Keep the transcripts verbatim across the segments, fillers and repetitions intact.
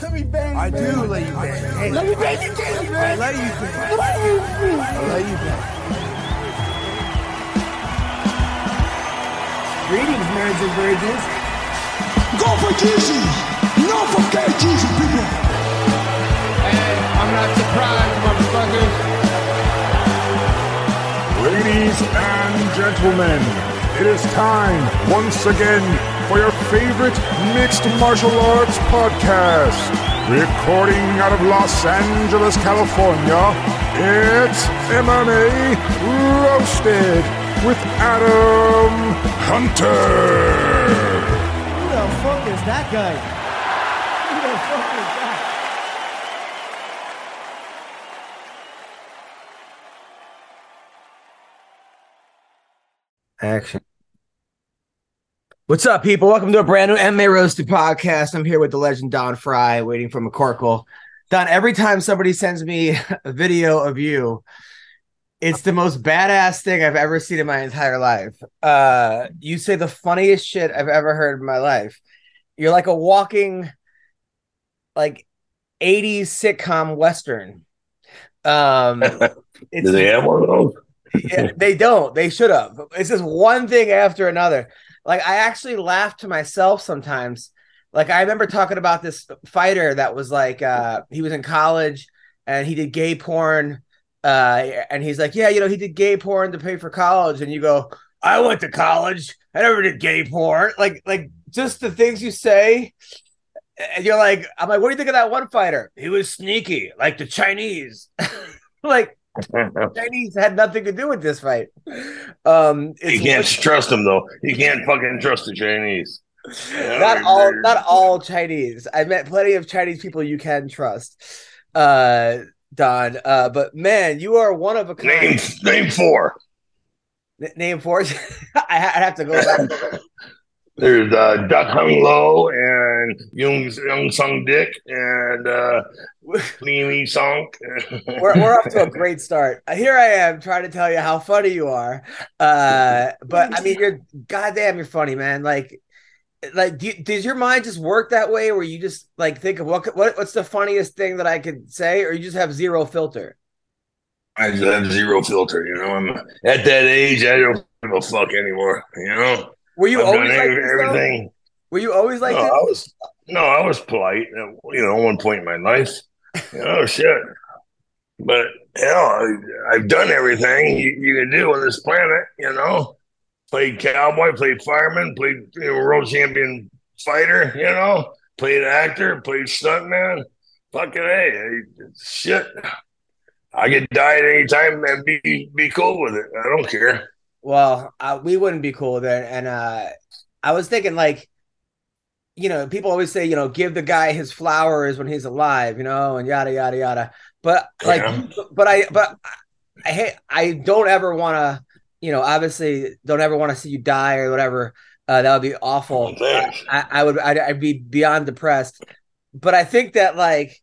Let me bang you, I bang. do let you bang. Hey. Let me bang you, James, man. I let you bang. I let you bang. Greetings, marriage and virgins. Go for Jesus. No for K Jesus, people. Hey, I'm not surprised, motherfuckers. Ladies and gentlemen, it is time once again for your favorite mixed martial arts podcast. Recording out of Los Angeles, California, it's M M A Roasted with Adam Hunter. Who the fuck is that guy? Who the fuck is that? Action. What's up, people? Welcome to a brand new M M A Roasted podcast. I'm here with the legend Don Fry, waiting for McCorkle. Don, every time somebody sends me a video of you, it's the most badass thing I've ever seen in my entire life. Uh, you say the funniest shit I've ever heard in my life. You're like a walking, like, eighties sitcom Western. Um, it's, do they have one of those? Yeah, they don't. They should have. It's just one thing after another. Like, I actually laugh to myself sometimes. Like, I remember talking about this fighter that was like, uh, he was in college and he did gay porn. Uh, and he's like, yeah, you know, he did gay porn to pay for college. And you go, I went to college. I never did gay porn. Like, like just the things you say. And you're like, I'm like, what do you think of that one fighter? He was sneaky, like the Chinese. Like, Chinese had nothing to do with this fight. Um, you can't trust them, though. You can't fucking trust the Chinese. Not all, not all Chinese. I met plenty of Chinese people you can trust, uh, Don. Uh, but man, you are one of a kind. Name, name four. N- name four. I, ha- I have to go back. There's uh, Duck Hung Lo and Young Young Sung Dick and uh, Lee Lee Song. we're, we're off to a great start. Here I am trying to tell you how funny you are, uh, but I mean, you're goddamn, you're funny, man. Like, like, do you, does your mind just work that way, where you just like think of what what what's the funniest thing that I could say, or you just have zero filter? I just have zero filter. You know, I'm at that age. I don't give a fuck anymore. You know. Were you I've always like every, this, everything? Were you always like no, this? I was, no, I was polite. You know, at one point in my life, you know, shit. But hell, I, I've done everything you, you can do on this planet. You know, played cowboy, played fireman, played you know, world champion fighter. You know, played actor, played stuntman. Fucking hey, shit. I could die at any time and be be cool with it. I don't care. Well, uh, we wouldn't be cool then. And uh, I was thinking, like, you know, people always say, you know, give the guy his flowers when he's alive, you know, and yada, yada, yada. But like, yeah. but I, but I, I don't ever want to, you know, obviously don't ever want to see you die or whatever. Uh, that would be awful. Oh, I, I would, I'd, I'd be beyond depressed. But I think that, like,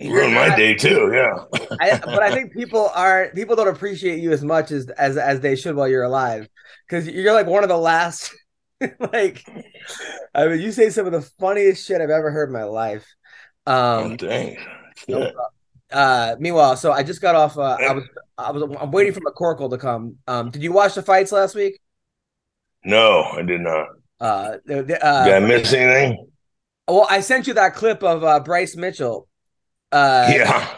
ruined my day too, yeah. I, but I think people are people don't appreciate you as much as as, as they should while you're alive, because you're like one of the last. Like, I mean, you say some of the funniest shit I've ever heard in my life. Um, oh, dang. Yeah. Uh, meanwhile, so I just got off. Uh, I was I was I'm waiting for McCorkle to come. Um, did you watch the fights last week? No, I did not. Uh, they, they, uh, did I miss anything? Well, I sent you that clip of uh, Bryce Mitchell. Uh, yeah,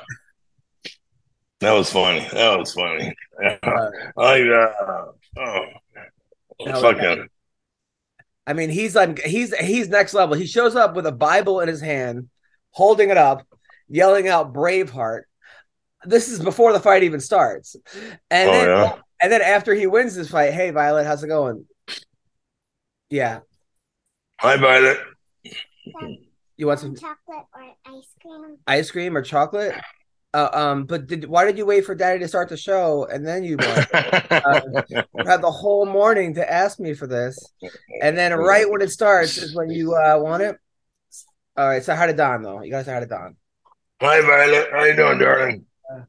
that was funny. That was funny. Yeah. Uh, I uh, oh, was fucking. I mean, he's like he's he's next level. He shows up with a Bible in his hand, holding it up, yelling out "Braveheart." This is before the fight even starts, and oh, then yeah. and then after he wins this fight, hey Violet, how's it going? Yeah, hi Violet. You want some chocolate or ice cream? Ice cream or chocolate? Uh, um, but did, why did you wait for Daddy to start the show and then you uh, had the whole morning to ask me for this? And then right when it starts is when you uh, want it. All right, so hi to Don though. You guys say hi to Don. Hi Violet, how you doing, darling? Uh,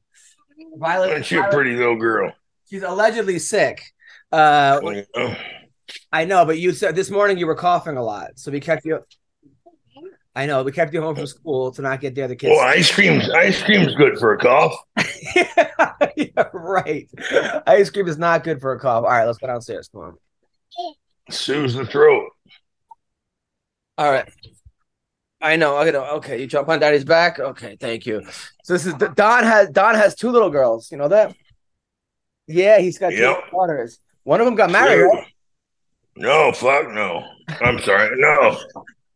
Violet, she's a pretty little girl. She's allegedly sick. Uh, I know, but you said this morning you were coughing a lot, so we kept you. I know. We kept you home from school to not get the other kids. Oh, ice cream's ice cream's good for a cough. yeah, yeah, right. Ice cream is not good for a cough. All right, let's go downstairs. Come on. Soothes the throat. All right. I know. I know. Okay, you jump on Daddy's back. Okay, thank you. So this is Don has Don has two little girls. You know that? Yeah, he's got yep. two daughters. One of them got married. Right? No, fuck no. I'm sorry. No.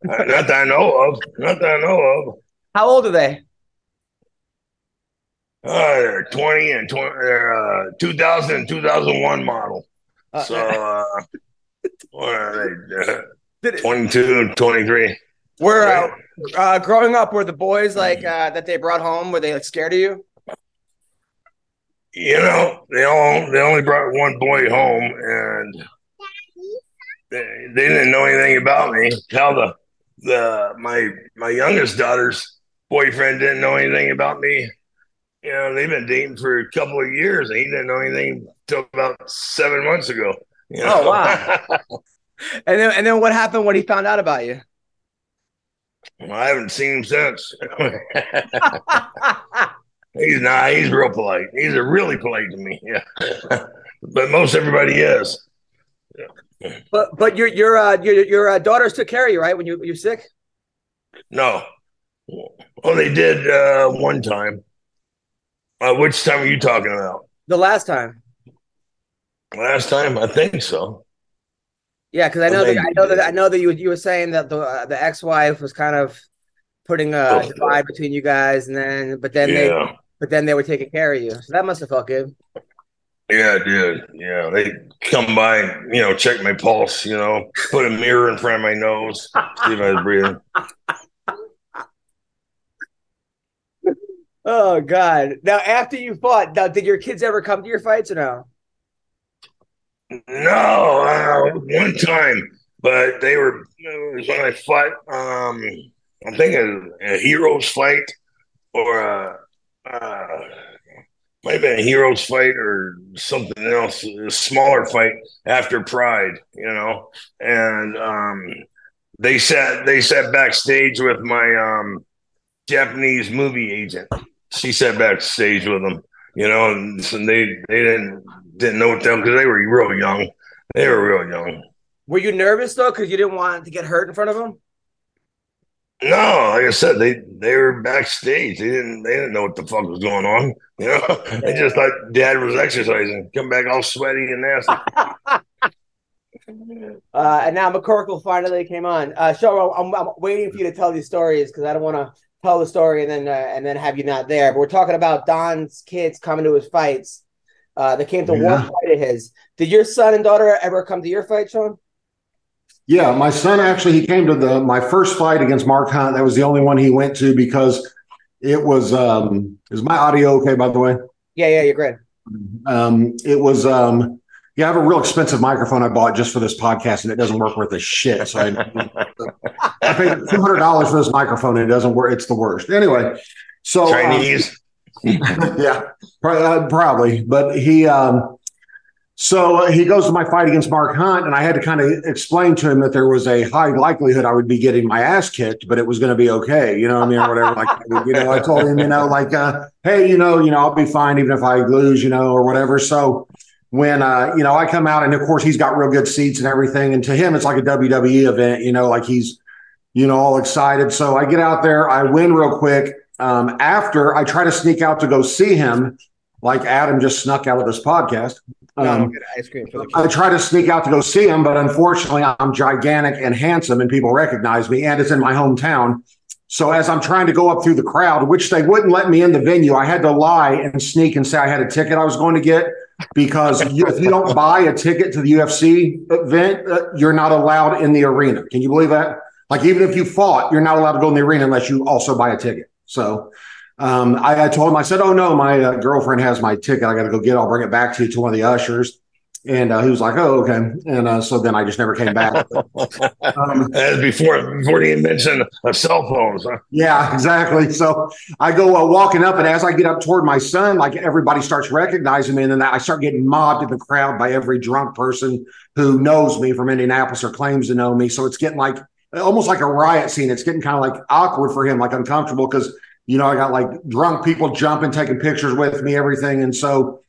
Not that I know of. Not that I know of. How old are they? Uh, they're twenty and twenty. They're uh, two thousand and two thousand one model. Uh, so uh, what are they? Uh, Twenty-two and twenty-three. Were uh, uh, growing up, were the boys like uh, that they brought home? Were they like scared of you? You know, they all they only brought one boy home, and they, they didn't know anything about me. How the the my my youngest daughter's boyfriend didn't know anything about me. You know, they've been dating for a couple of years, and he didn't know anything until about seven months ago. You know? Oh wow! and then and then what happened when he found out about you? Well, I haven't seen him since. he's not. He's real polite. He's a really polite to me. Yeah, but most everybody is. Yeah. But but your your uh, your your uh, daughters took care of you, right? When you you sick? No. Oh, they did uh, one time. Uh, which time are you talking about? The last time. Last time, I think so. Yeah, because I know that I know that I know that you you were saying that the uh, the ex-wife was kind of putting a divide between you guys, and then but then yeah. they but then they were taking care of you, so that must have felt good. Yeah, it did. Yeah, they come by, you know, check my pulse, you know, put a mirror in front of my nose, see if I was breathing. Oh God! Now, after you fought, now did your kids ever come to your fights or no? No, uh, one time, but they were it was when I fought. Um, I think a, a heroes fight, or a, uh, might have been a heroes fight or something else, a smaller fight after Pride, you know. And um, they sat they sat backstage with my um, Japanese movie agent. She sat backstage with them, you know, and so they they didn't. Didn't know what them because they were real young. They were real young. Were you nervous though, because you didn't want to get hurt in front of them? No, like I said, they they were backstage. They didn't they didn't know what the fuck was going on. You know, they just thought Dad was exercising. Come back all sweaty and nasty. uh, and now McCorkle finally came on. Uh, Sean, I'm, I'm waiting for you to tell these stories because I don't want to tell the story and then uh, and then have you not there. But we're talking about Don's kids coming to his fights. Uh, they came to yeah. one fight of his. Did your son and daughter ever come to your fight, Sean? Yeah, my son actually, he came to the my first fight against Mark Hunt. That was the only one he went to because it was, um, is my audio okay, by the way? Yeah, yeah, you're great. Um, it was, um, yeah, I have a real expensive microphone I bought just for this podcast, and it doesn't work worth a shit. So I, I paid two hundred dollars for this microphone, and it doesn't work. It's the worst. Anyway, so. Chinese. Um, yeah, probably. But he, um, so he goes to my fight against Mark Hunt, and I had to kind of explain to him that there was a high likelihood I would be getting my ass kicked, but it was going to be okay. You know what I mean? Or whatever. Like, you know, I told him, you know, like, uh, hey, you know, you know, I'll be fine even if I lose, you know, or whatever. So when, uh, you know, I come out, and of course he's got real good seats and everything. And to him, it's like a W W E event, you know, like he's, you know, all excited. So I get out there, I win real quick. Um, after I try to sneak out to go see him, like Adam just snuck out of this podcast. Um, ice cream for the I try to sneak out to go see him, but unfortunately I'm gigantic and handsome and people recognize me, and it's in my hometown. So as I'm trying to go up through the crowd, which they wouldn't let me in the venue, I had to lie and sneak and say I had a ticket I was going to get, because if you don't buy a ticket to the U F C event, uh, you're not allowed in the arena. Can you believe that? Like, even if you fought, you're not allowed to go in the arena unless you also buy a ticket. So um, I, I told him, I said, oh, no, my uh, girlfriend has my ticket. I got to go get it. I'll bring it back to you, to one of the ushers. And uh, he was like, oh, okay. And uh, so then I just never came back. But, um, before, before he mentioned uh, cell phones. Huh? Yeah, exactly. So I go uh, walking up, and as I get up toward my son, like, everybody starts recognizing me. And then I start getting mobbed in the crowd by every drunk person who knows me from Indianapolis or claims to know me. So it's getting like almost like a riot scene. It's getting kind of like awkward for him, like uncomfortable, because, you know, I got like drunk people jumping, taking pictures with me, everything. And so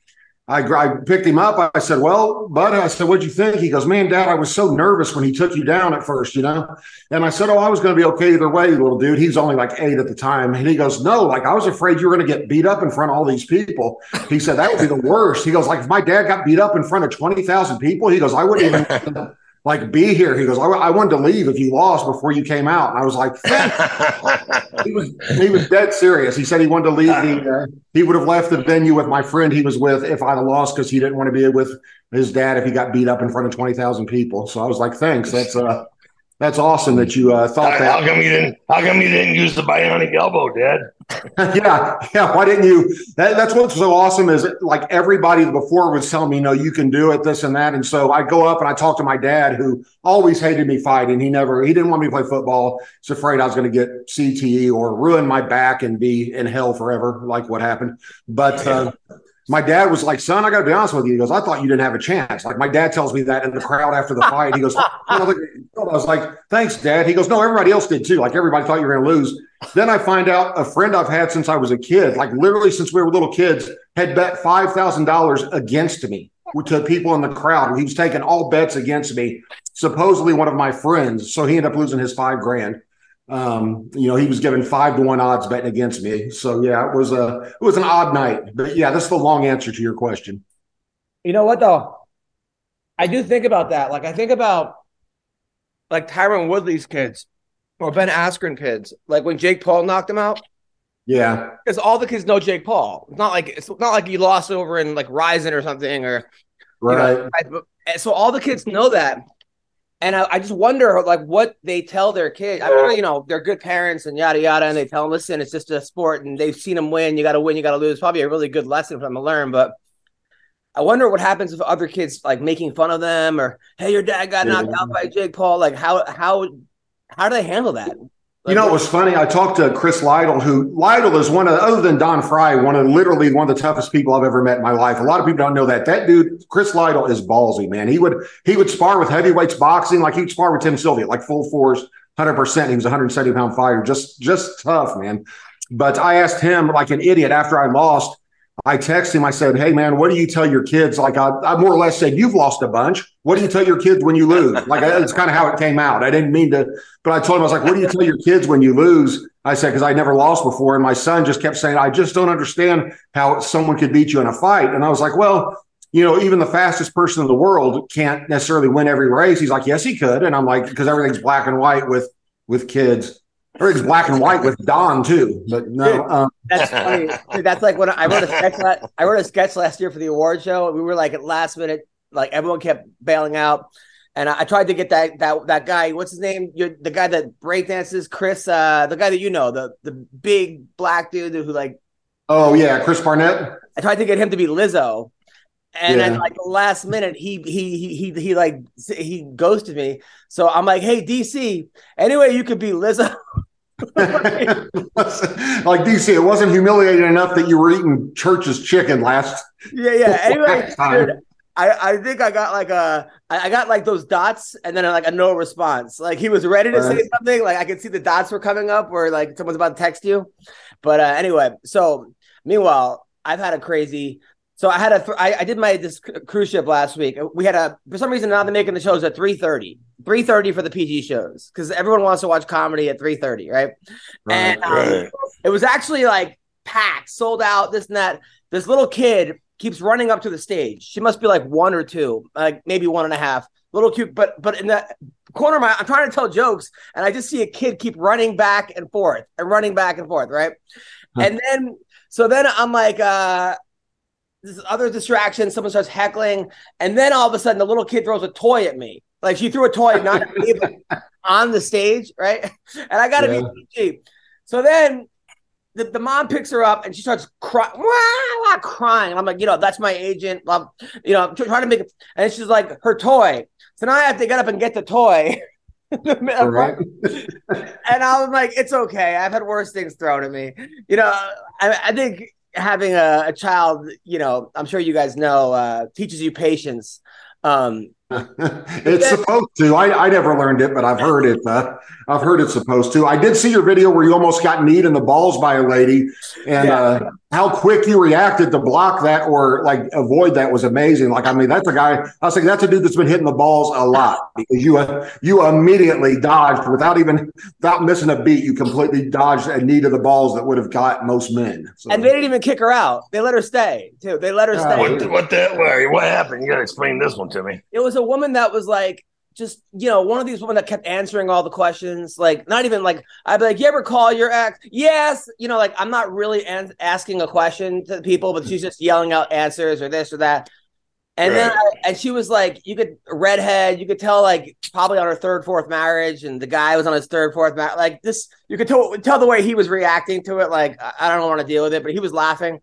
I, I picked him up. I said, well, bud, I said, what'd you think? He goes, man, Dad, I was so nervous when he took you down at first, you know? And I said, oh, I was going to be okay either way, little dude. He's only like eight at the time. And he goes, no, like I was afraid you were going to get beat up in front of all these people. He said, that would be the worst. He goes, like if my dad got beat up in front of twenty thousand people, he goes, I wouldn't even like be here. He goes, I, I wanted to leave if you lost before you came out. And I was like, he was he was dead serious. He said he wanted to leave. The, uh, he would have left the venue with my friend he was with if I'd have lost, because he didn't want to be with his dad if he got beat up in front of twenty thousand people. So I was like, thanks. That's uh, that's awesome that you uh, thought how, that. How come you didn't? How come you didn't use the bionic elbow, Dad? yeah, yeah. Why didn't you? That, that's what's so awesome is like everybody before was telling me, no, you can do it, this and that. And so I go up and I talk to my dad, who always hated me fighting. He never, he didn't want me to play football. He's afraid I was going to get C T E or ruin my back and be in hell forever, like what happened. But uh, my dad was like, son, I got to be honest with you. He goes, I thought you didn't have a chance. Like my dad tells me that in the crowd after the fight. He goes, I was like, thanks, Dad. He goes, no, everybody else did too. Like everybody thought you were going to lose. Then I find out a friend I've had since I was a kid, like literally since we were little kids, had bet five thousand dollars against me to people in the crowd. He was taking all bets against me, supposedly one of my friends. So he ended up losing his five grand. Um, you know, he was given five to one odds betting against me. So, yeah, it was a it was an odd night. But, yeah, that's the long answer to your question. You know what, though? I do think about that. Like I think about like Tyron Woodley's kids. Or Ben Askren kids, like when Jake Paul knocked him out. Yeah, because all the kids know Jake Paul. It's not like it's not like he lost over in like Ryzen or something, or right. You know, so all the kids know that, and I, I just wonder like what they tell their kids. I mean, you know, they're good parents and yada yada, and they tell them, listen, it's just a sport, and they've seen them win. You got to win, you got to lose. Probably a really good lesson for them to learn, but. I wonder what happens if other kids like making fun of them, or hey, your dad got yeah. knocked out by Jake Paul. Like how how. How do they handle that? Like, you know, it was funny. I talked to Chris Lytle, who Lytle is one of, other than Don Fry, one of literally one of the toughest people I've ever met in my life. A lot of people don't know that. That dude, Chris Lytle, is ballsy, man. He would he would spar with heavyweights boxing, like he'd spar with Tim Sylvia, like full force, one hundred percent. He was a one hundred seventy pound fighter, just just tough, man. But I asked him, like an idiot, after I lost. I texted him. I said, hey, man, what do you tell your kids? Like I, I more or less said, you've lost a bunch. What do you tell your kids when you lose? Like that's kind of how it came out. I didn't mean to, but I told him, I was like, what do you tell your kids when you lose? I said, because I never lost before. And my son just kept saying, I just don't understand how someone could beat you in a fight. And I was like, well, you know, even the fastest person in the world can't necessarily win every race. He's like, yes, he could. And I'm like, because everything's black and white with with kids. Or it's black and white with Don too, but no. Um. That's funny. Dude, that's like when I wrote a sketch. La- I wrote a sketch last year for the award show. We were like at last minute, like everyone kept bailing out, and I, I tried to get that that that guy. What's his name? You're, the guy that breakdances, Chris. Uh, the guy that you know, the the big black dude who like. Oh yeah, Chris Barnett. I tried to get him to be Lizzo, and yeah. Then like last minute, he he he he he like he ghosted me. So I'm like, hey D C, anyway, you could be Lizzo. Like D C, it wasn't humiliating enough that you were eating Church's chicken last. Yeah, yeah. Anyway, dude, I, I think I got like a I got like those dots and then like a no response. Like he was ready to right. say something. Like I could see the dots were coming up, or like someone's about to text you. But uh, anyway, so meanwhile, I've had a crazy. So I had a I, I did my this cruise ship last week. We had a for some reason now they're making the shows at three thirty. three thirty for the P G shows because everyone wants to watch comedy at three thirty, right? Right, and um, right. It was actually like packed, sold out, this and that. This little kid keeps running up to the stage. She must be like one or two, like maybe one and a half. Little cute, but but in the corner of my, I'm trying to tell jokes, and I just see a kid keep running back and forth and running back and forth, right? Huh. And then so then I'm like, uh, this other distraction. Someone starts heckling, and then all of a sudden the little kid throws a toy at me. Like she threw a toy, not at me, but on the stage, right? And I got to yeah. be P G. So then the, the mom picks her up and she starts crying, wah, wah, crying. I'm like, you know, that's my agent. Blah, you know, trying to make it. And she's like, her toy. So now I have to get up and get the toy. Right. And I'm like, it's okay. I've had worse things thrown at me. You know, I, I think having a, a child, you know, I'm sure you guys know, uh, teaches you patience. Um, It's supposed to. I, I never learned it, but I've heard it. Uh, I've heard it's supposed to. I did see your video where you almost got kneed in the balls by a lady, and yeah. uh, how quick you reacted to block that or like avoid that was amazing. Like, I mean, that's a guy. I was like, that's a dude that's been hitting the balls a lot because you uh, you immediately dodged without even without missing a beat. You completely dodged a knee to the balls that would have got most men. So. And they didn't even kick her out. They let her stay too. They let her stay. Uh, what, what that way? What happened? You got to explain this one to me. It was a woman that was like, just, you know, one of these women that kept answering all the questions, like not even like, I'd be like, you ever call your ex? Yes. You know, like I'm not really an- asking a question to the people, but she's just yelling out answers or this or that. And right. then, I, and she was like, you could redhead, you could tell like probably on her third, fourth marriage. And the guy was on his third, fourth marriage. Like this, you could tell, tell the way he was reacting to it. Like, I, I don't want to deal with it, but he was laughing.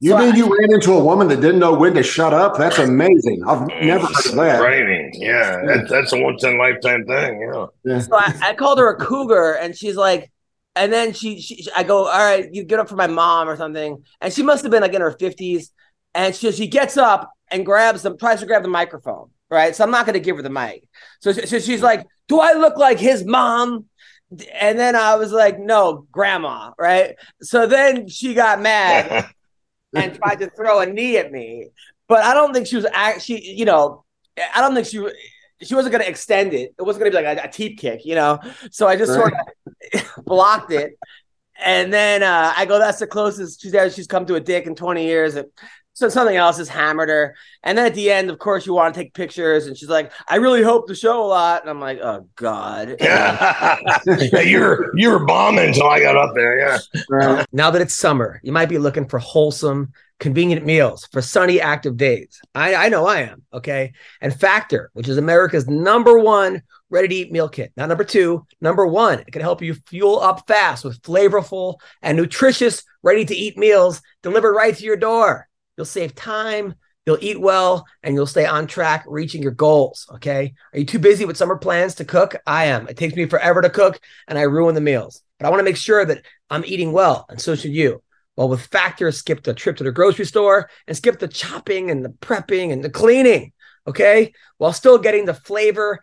You so mean I, you ran into a woman that didn't know when to shut up? That's amazing. I've never heard of that. Training. Yeah, that, that's a once-in-a-lifetime thing. Yeah. yeah. So I, I called her a cougar, and she's like, and then she, she, I go, all right, you get up for my mom or something. And she must have been like in her fifties. And she, she gets up and grabs them, tries to grab the microphone, right? So I'm not going to give her the mic. So, so she's like, do I look like his mom? And then I was like, no, grandma, right? So then she got mad. And tried to throw a knee at me, but I don't think she was actually, you know, I don't think she she wasn't going to extend it. It wasn't going to be like a, a teep kick, you know. So I just right. sort of blocked it, and then uh, I go, "That's the closest she's ever she's come to a dick in twenty years." And so something else has hammered her, and then at the end, of course, you want to take pictures, and she's like, "I really hope the show a lot," and I'm like, "Oh God, yeah. yeah, you're you're bombing until I got up there." Yeah. Right. Now that it's summer, you might be looking for wholesome, convenient meals for sunny, active days. I, I know I am. Okay, and Factor, which is America's number one ready-to-eat meal kit. Not number two, number one. It can help you fuel up fast with flavorful and nutritious ready-to-eat meals delivered right to your door. You'll save time, you'll eat well, and you'll stay on track reaching your goals, okay? Are you too busy with summer plans to cook? I am. It takes me forever to cook, and I ruin the meals. But I want to make sure that I'm eating well, and so should you. Well, with Factor, skip the trip to the grocery store and skip the chopping and the prepping and the cleaning, okay? While still getting the flavor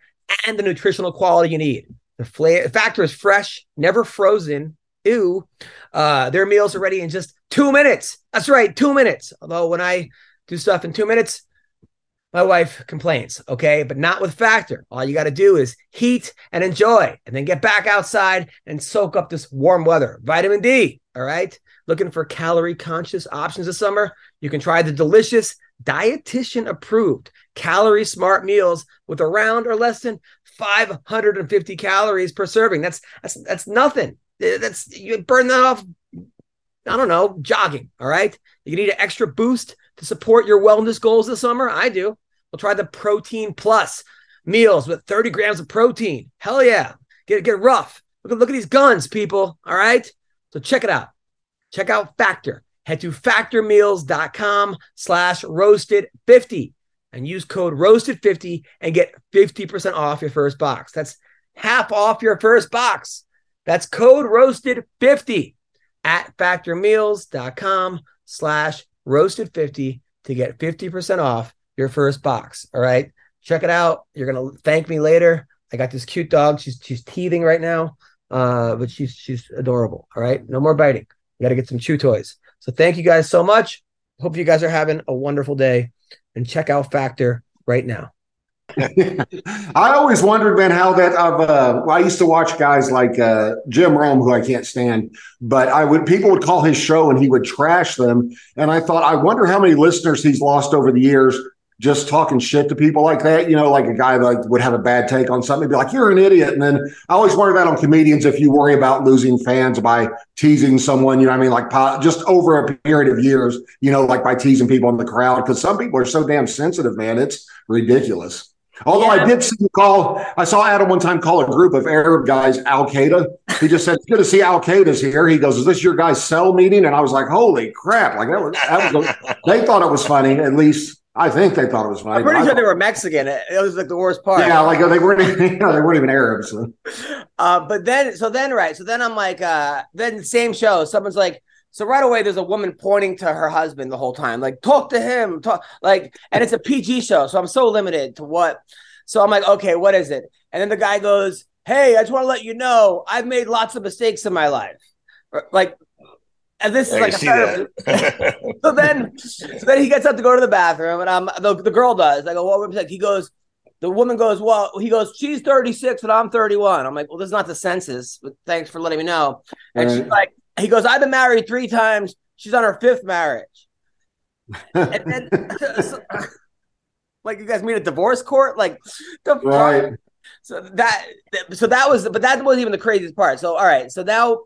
and the nutritional quality you need. The fla- Factor is fresh, never frozen. Ew. Uh, their meals are ready in just two minutes. That's right, two minutes. Although when I do stuff in two minutes, my wife complains, okay? But not with Factor. All you got to do is heat and enjoy and then get back outside and soak up this warm weather. Vitamin D, all right? Looking for calorie-conscious options this summer? You can try the delicious, dietitian-approved, calorie-smart meals with around or less than five hundred fifty calories per serving. That's that's that's nothing. That's you burn that off, I don't know, jogging, all right? You need an extra boost to support your wellness goals this summer? I do. We'll try the Protein Plus meals with thirty grams of protein. Hell yeah. Get get rough. Look, look at these guns, people, all right? So check it out. Check out Factor. Head to factormeals.com slash roasted50 and use code roasted fifty and get fifty percent off your first box. That's half off your first box. That's code roasted fifty at factormeals.com slash roasted50 to get fifty percent off your first box. All right. Check it out. You're going to thank me later. I got this cute dog. She's she's teething right now, uh, but she's she's adorable. All right. No more biting. You got to get some chew toys. So thank you guys so much. Hope you guys are having a wonderful day and check out Factor right now. I always wondered, man, how that of uh, well, I used to watch guys like uh, Jim Rome, who I can't stand, but I would people would call his show and he would trash them. And I thought, I wonder how many listeners he's lost over the years just talking shit to people like that. You know, like a guy that would have a bad take on something, be like, you're an idiot. And then I always wonder that on comedians, if you worry about losing fans by teasing someone, you know what I mean? Like just over a period of years, you know, like by teasing people in the crowd, because some people are so damn sensitive, man. It's ridiculous. Although yeah. I did see you call, I saw Adam one time call a group of Arab guys Al Qaeda. He just said, "It's good to see Al Qaeda's here." He goes, "Is this your guys' cell meeting?" And I was like, "Holy crap!" Like that was. That was a, they thought it was funny. At least I think they thought it was funny. I'm pretty sure thought, they were Mexican. It was like the worst part. Yeah, like they weren't. You know, they weren't even Arabs. So. Uh, but then, so then, right? So then I'm like, uh, then same show. Someone's like, So right away, there's a woman pointing to her husband the whole time, like, talk to him, talk, like, and it's a P G show, so I'm so limited to what. So I'm like, okay, what is it? And then the guy goes, hey, I just want to let you know, I've made lots of mistakes in my life. Like, and this I is like, a so then, so then he gets up to go to the bathroom, and I'm the, the girl does. I go, what was it? He goes, the woman goes, well, he goes, she's thirty-six and I'm thirty-one. I'm like, well, this is not the census, but thanks for letting me know. And right. she's like, he goes, I've been married three times. She's on her fifth marriage. And then, so, like, you guys meet at divorce court? Like, the right. fuck? So that, so that was, but that wasn't even the craziest part. So, all right. So now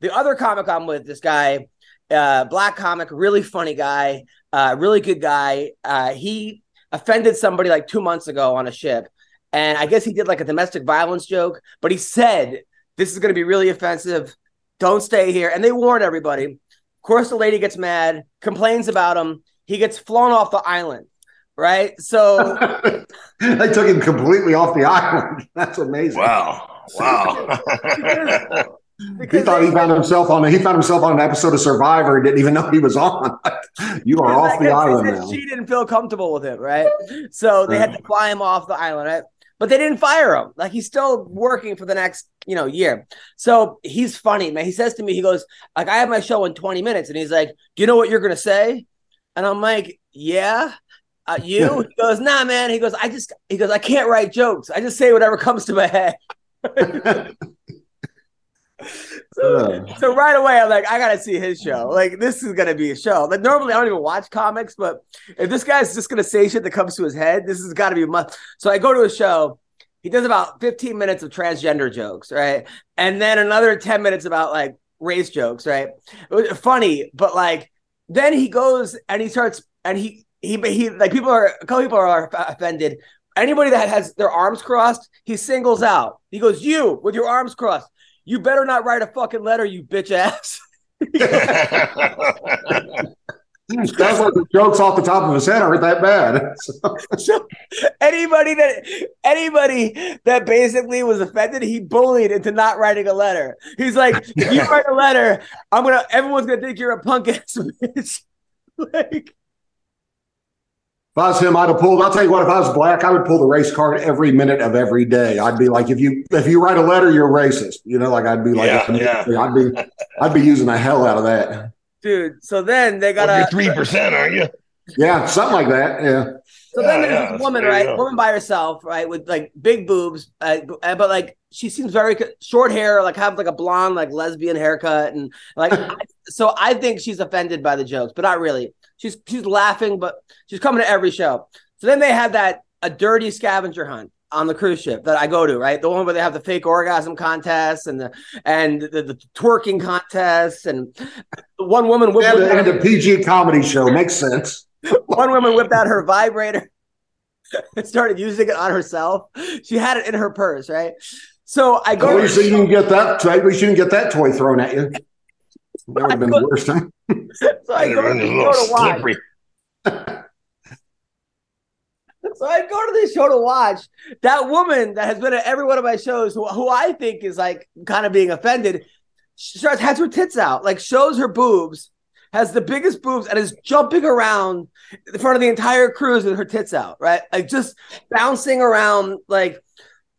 the other comic I'm with, this guy, uh, black comic, really funny guy, uh, really good guy. Uh, he offended somebody like two months ago on a ship. And I guess he did like a domestic violence joke, but he said, this is going to be really offensive. Don't stay here. And they warned everybody. Of course, the lady gets mad, complains about him. He gets flown off the island, right? So they took him completely off the island. That's amazing. Wow. Wow. Because he thought he found himself on a, he found himself on an episode of Survivor and didn't even know he was on. You are off the island now. She didn't feel comfortable with him, right? So they had to fly him off the island, right? But they didn't fire him. Like, he's still working for the next, you know, year. So he's funny, man. He says to me, he goes, like, I have my show in twenty minutes. And he's like, do you know what you're going to say? And I'm like, yeah, uh, you? He goes, nah, man. He goes, I just, he goes, I can't write jokes. I just say whatever comes to my head. So, so right away, I'm like, I got to see his show. Like, this is going to be a show. Like, normally, I don't even watch comics, but if this guy's just going to say shit that comes to his head, this has got to be a must. So I go to a show. He does about fifteen minutes of transgender jokes, right? And then another ten minutes about, like, race jokes, right? It was funny, but, like, then he goes and he starts, and he, he, he like, people are, a couple people are offended. Anybody that has their arms crossed, he singles out. He goes, you, with your arms crossed. You better not write a fucking letter, you bitch ass. That's like the jokes off the top of his head aren't that bad. So, anybody that anybody that basically was offended, he bullied into not writing a letter. He's like, if you write a letter, I'm gonna everyone's gonna think you're a punk ass bitch. Like, if I was him, I'd have pulled. I'll tell you what, if I was black, I would pull the race card every minute of every day. I'd be like, if you if you write a letter, you're racist. You know, like I'd be like, yeah, yeah. I'd be I'd be using the hell out of that, dude. So then they got a three percent, aren't you? Yeah, something like that. Yeah. So yeah, then there's yeah, this woman, right? Go. Woman by herself, right, with like big boobs, uh, but like she seems very short hair, like have like a blonde, like lesbian haircut, and like I, so I think she's offended by the jokes, but not really. She's she's laughing, but she's coming to every show. So then they have that a dirty scavenger hunt on the cruise ship that I go to, right? The one where they have the fake orgasm contests and the and the, the twerking contests and one woman whipped and, and the P G comedy show makes sense. One woman whipped out her vibrator and started using it on herself. She had it in her purse, right? So I go. Oh, to so you didn't get that. Right? You shouldn't get that toy thrown at you. That would have been the worst time. So I go, go to watch. So I go to this show to watch that woman that has been at every one of my shows, who, who I think is like kind of being offended. She starts has her tits out, like shows her boobs, has the biggest boobs, and is jumping around in front of the entire cruise with her tits out, right? Like just bouncing around, like.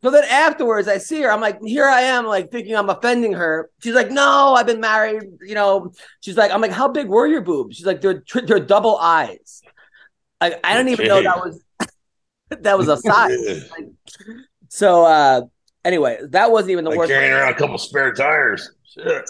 So then afterwards, I see her. I'm like, here I am, like thinking I'm offending her. She's like, no, I've been married. You know, she's like, I'm like, how big were your boobs? She's like, they're they're double eyes. Like, I didn't even know that was that was a size. Like, so uh, anyway, that wasn't even the like worst. Carrying around a couple spare tires. Shit.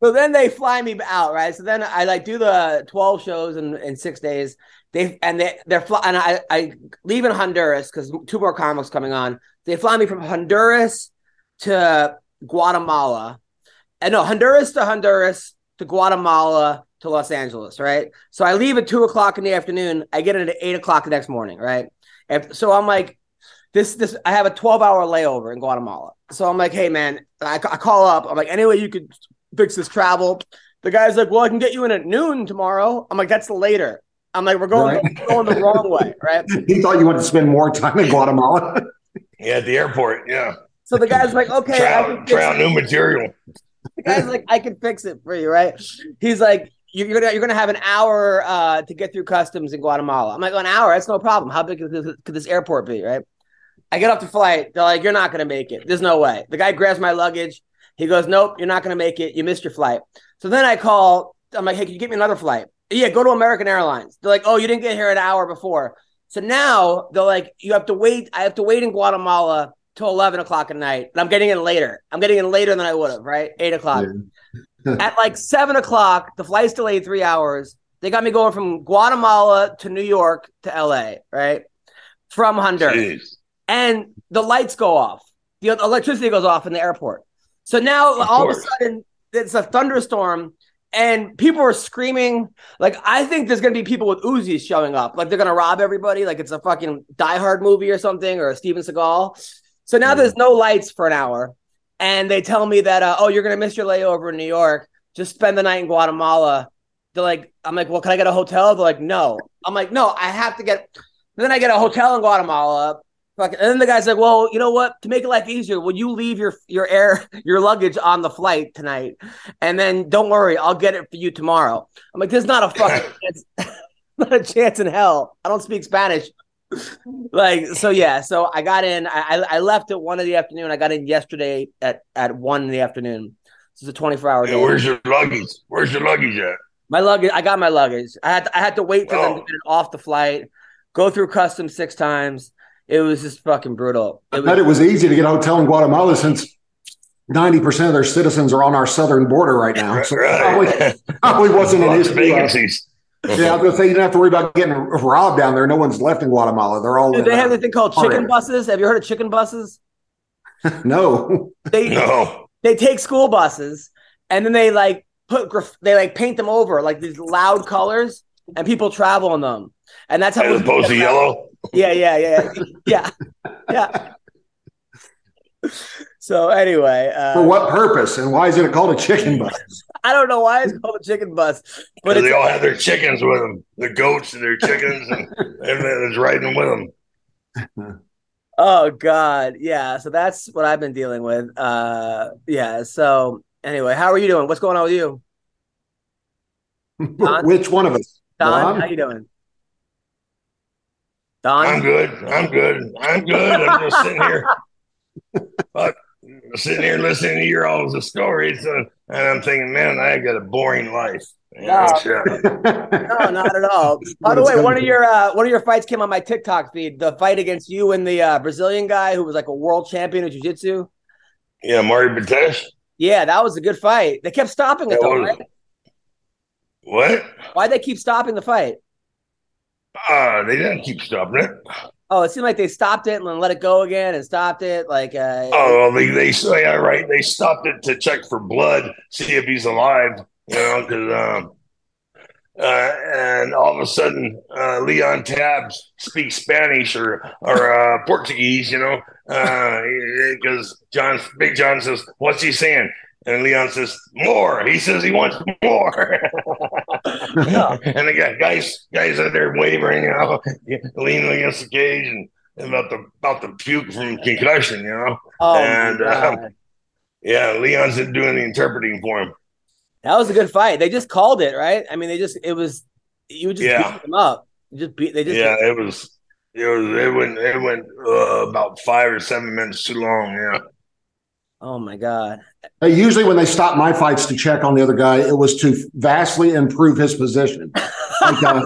So then they fly me out, right? So then I like do the twelve shows in, in six days. They and they they're fly, and I I leave in Honduras because two more comics coming on. They fly me from Honduras to Guatemala, and no Honduras to Honduras to Guatemala to Los Angeles, right? So I leave at two o'clock in the afternoon. I get in at eight o'clock the next morning, right? And so I'm like, this this I have a twelve hour layover in Guatemala. So I'm like, hey man, I, I call up. I'm like, any way you could fix this travel? The guy's like, well, I can get you in at noon tomorrow. I'm like, that's later. I'm like, we're going, right. we're going the wrong way, right? He thought you wanted to spend more time in Guatemala. Yeah, at the airport, yeah. So the guy's like, okay, try, try out new material. The guy's like, I can fix it for you, right? He's like, you're gonna you're gonna have an hour uh, to get through customs in Guatemala. I'm like, an hour? That's no problem. How big could this, could this airport be, right? I get off the flight. They're like, you're not gonna make it. There's no way. The guy grabs my luggage. He goes, nope, you're not gonna make it. You missed your flight. So then I call. I'm like, hey, can you get me another flight? Yeah, go to American Airlines. They're like, oh, you didn't get here an hour before. So now they're like, you have to wait. I have to wait in Guatemala till eleven o'clock at night. And I'm getting in later. I'm getting in later than I would have, right? eight o'clock. Yeah. At like seven o'clock, the flight's delayed three hours. They got me going from Guatemala to New York to L A, right? From Honduras. Jeez. And the lights go off. The electricity goes off in the airport. So now of all course. of a sudden, it's a thunderstorm. And people are screaming. Like, I think there's going to be people with Uzis showing up. Like, they're going to rob everybody. Like, it's a fucking Die Hard movie or something, or a Steven Seagal. So now there's no lights for an hour. And they tell me that, uh, oh, you're going to miss your layover in New York. Just spend the night in Guatemala. They're like, I'm like, well, can I get a hotel? They're like, no. I'm like, no, I have to get. And then I get a hotel in Guatemala. And then the guy's like, well, you know what? To make life easier, will you leave your your air your luggage on the flight tonight? And then don't worry, I'll get it for you tomorrow. I'm like, there's not a fucking chance. Not a chance in hell. I don't speak Spanish. Like, so yeah. So I got in. I I left at one in the afternoon. I got in yesterday at, at one in the afternoon. This is a twenty-four hour day. Hey, where's your luggage? Where's your luggage at? My luggage. I got my luggage. I had to, I had to wait for oh. them to get it off the flight. Go through customs six times. It was just fucking brutal. It I bet was- it was easy to get a hotel in Guatemala since ninety percent of their citizens are on our southern border right now. So right. It probably, probably wasn't an issue. Vacancies. Yeah, I was going to say, you don't have to worry about getting robbed down there. No one's left in Guatemala. They're all. Dude, they have this thing called chicken buses. Have you heard of chicken buses? No. They, no. They take school buses and then they like put graf- they like paint them over like these loud colors and people travel on them. And that's how. As opposed to yellow. Yeah, yeah, yeah, yeah, yeah. So anyway, uh, for what purpose and why is it called a chicken bus? I don't know why it's called a chicken bus, but it's- they all have their chickens with them, the goats and their chickens, and everything is riding with them. Oh God, yeah. So that's what I've been dealing with. Uh, yeah. So anyway, how are you doing? What's going on with you? Don? Which one of us? Don, Don? How you doing? Don? I'm good. I'm good. I'm good. I'm just sitting here, fuck, sitting here listening to your all the stories, uh, and I'm thinking, man, I got a boring life. No, no, not at all. By the way, one of your uh, one of your fights came on my TikTok feed. The fight against you and the uh, Brazilian guy who was like a world champion of jiu-jitsu. Yeah, Mari Batesh. Yeah, that was a good fight. They kept stopping it that though. Was... Right? What? Why'd they keep stopping the fight? Uh, they didn't keep stopping it. Oh, it seemed like they stopped it and then let it go again and stopped it. Like, uh, oh, they they say, all right, they stopped it to check for blood, see if he's alive, you know, because um, uh, and all of a sudden, uh, Leon Tabbs speaks Spanish or or uh, Portuguese, you know, because uh, John Big John says, "What's he saying?" And Leon says, more. He says he wants more. Yeah. And the guys guys are there wavering, you know, leaning against the cage and, and about the about the puke from concussion, you know. Oh, and um, yeah, Leon's doing the interpreting for him. That was a good fight. They just called it, right? I mean, they just it was you just yeah. beat them up. You just beat they just yeah. It was it was it went it went uh, about five or seven minutes too long. Yeah. Oh my God. Hey, usually when they stop my fights to check on the other guy, it was to vastly improve his position. Like, uh,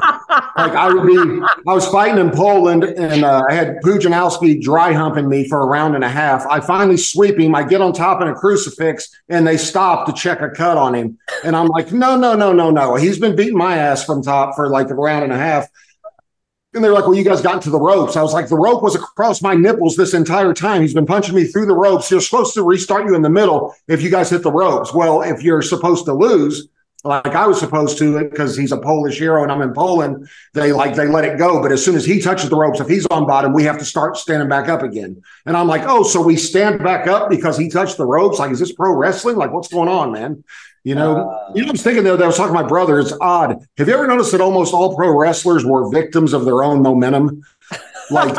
like I would be, I was fighting in Poland and uh, I had Pujanowski dry humping me for a round and a half. I finally sweep him. I get on top in a crucifix and they stop to check a cut on him. And I'm like, no, no, no, no, no. He's been beating my ass from top for like a round and a half. And they're like, well, you guys got into the ropes. I was like, the rope was across my nipples this entire time. He's been punching me through the ropes. You're supposed to restart you in the middle if you guys hit the ropes. Well, if you're supposed to lose, like I was supposed to, because he's a Polish hero and I'm in Poland, they like they let it go. But as soon as he touches the ropes, if he's on bottom, we have to start standing back up again. And I'm like, oh, so we stand back up because he touched the ropes? Like, is this pro wrestling? Like, what's going on, man? You know, uh, you know, I was thinking though that I was talking to my brother. It's odd. Have you ever noticed that almost all pro wrestlers were victims of their own momentum? Like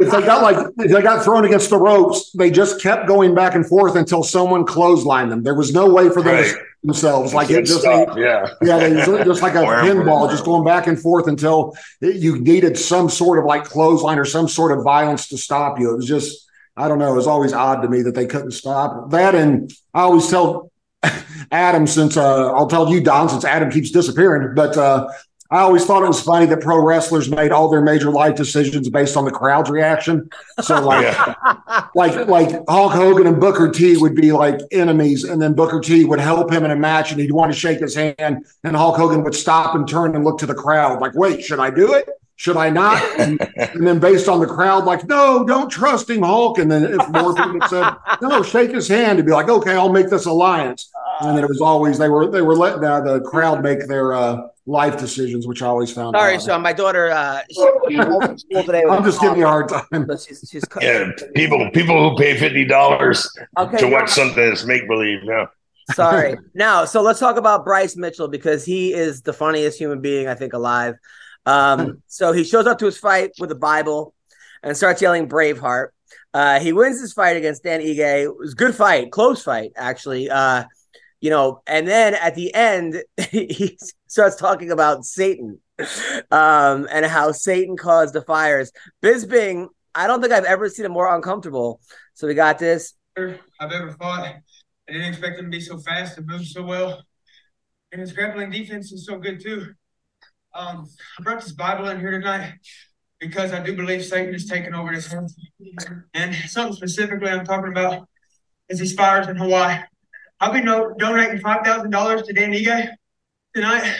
if they got like if they got thrown against the ropes, they just kept going back and forth until someone clotheslined them. There was no way for them right. to themselves. They like it just stop. yeah yeah they, just like a pinball, just going back and forth until it, you needed some sort of like clothesline or some sort of violence to stop you. It was just, I don't know, it was always odd to me that they couldn't stop that. And I always tell Adam, since uh, I'll tell you, Don, since Adam keeps disappearing, but uh, I always thought it was funny that pro wrestlers made all their major life decisions based on the crowd's reaction. So like, yeah. like, like Hulk Hogan and Booker T would be like enemies. And then Booker T would help him in a match and he'd want to shake his hand. And Hulk Hogan would stop and turn and look to the crowd like, wait, should I do it? Should I not? And, and then based on the crowd, like, no, don't trust him, Hulk. And then if more people said, no, shake his hand, to be like, okay, I'll make this alliance. And then it was always, they were, they were letting uh, the crowd make their uh, life decisions, which I always found. Sorry, odd. So my daughter, uh, she, she went to school today. I'm just giving you a hard time. But she's, she's yeah, people, people who pay fifty dollars okay, to watch something that's make-believe, yeah. Sorry. Now, so let's talk about Bryce Mitchell, because he is the funniest human being, I think, alive. Um, so he shows up to his fight with a Bible and starts yelling Braveheart. Uh, he wins his fight against Dan Ige. It was a good fight, close fight, actually. Uh, you know, and then at the end, he, he starts talking about Satan, um, and how Satan caused the fires. Bisping, I don't think I've ever seen him more uncomfortable. So we got this. I've ever fought. I didn't expect him to be so fast and move so well. And his grappling defense is so good, too. Um, I brought this Bible in here tonight because I do believe Satan is taking over this earth. And something specifically I'm talking about is these fires in Hawaii. I'll be no- donating five thousand dollars to Dan Ige tonight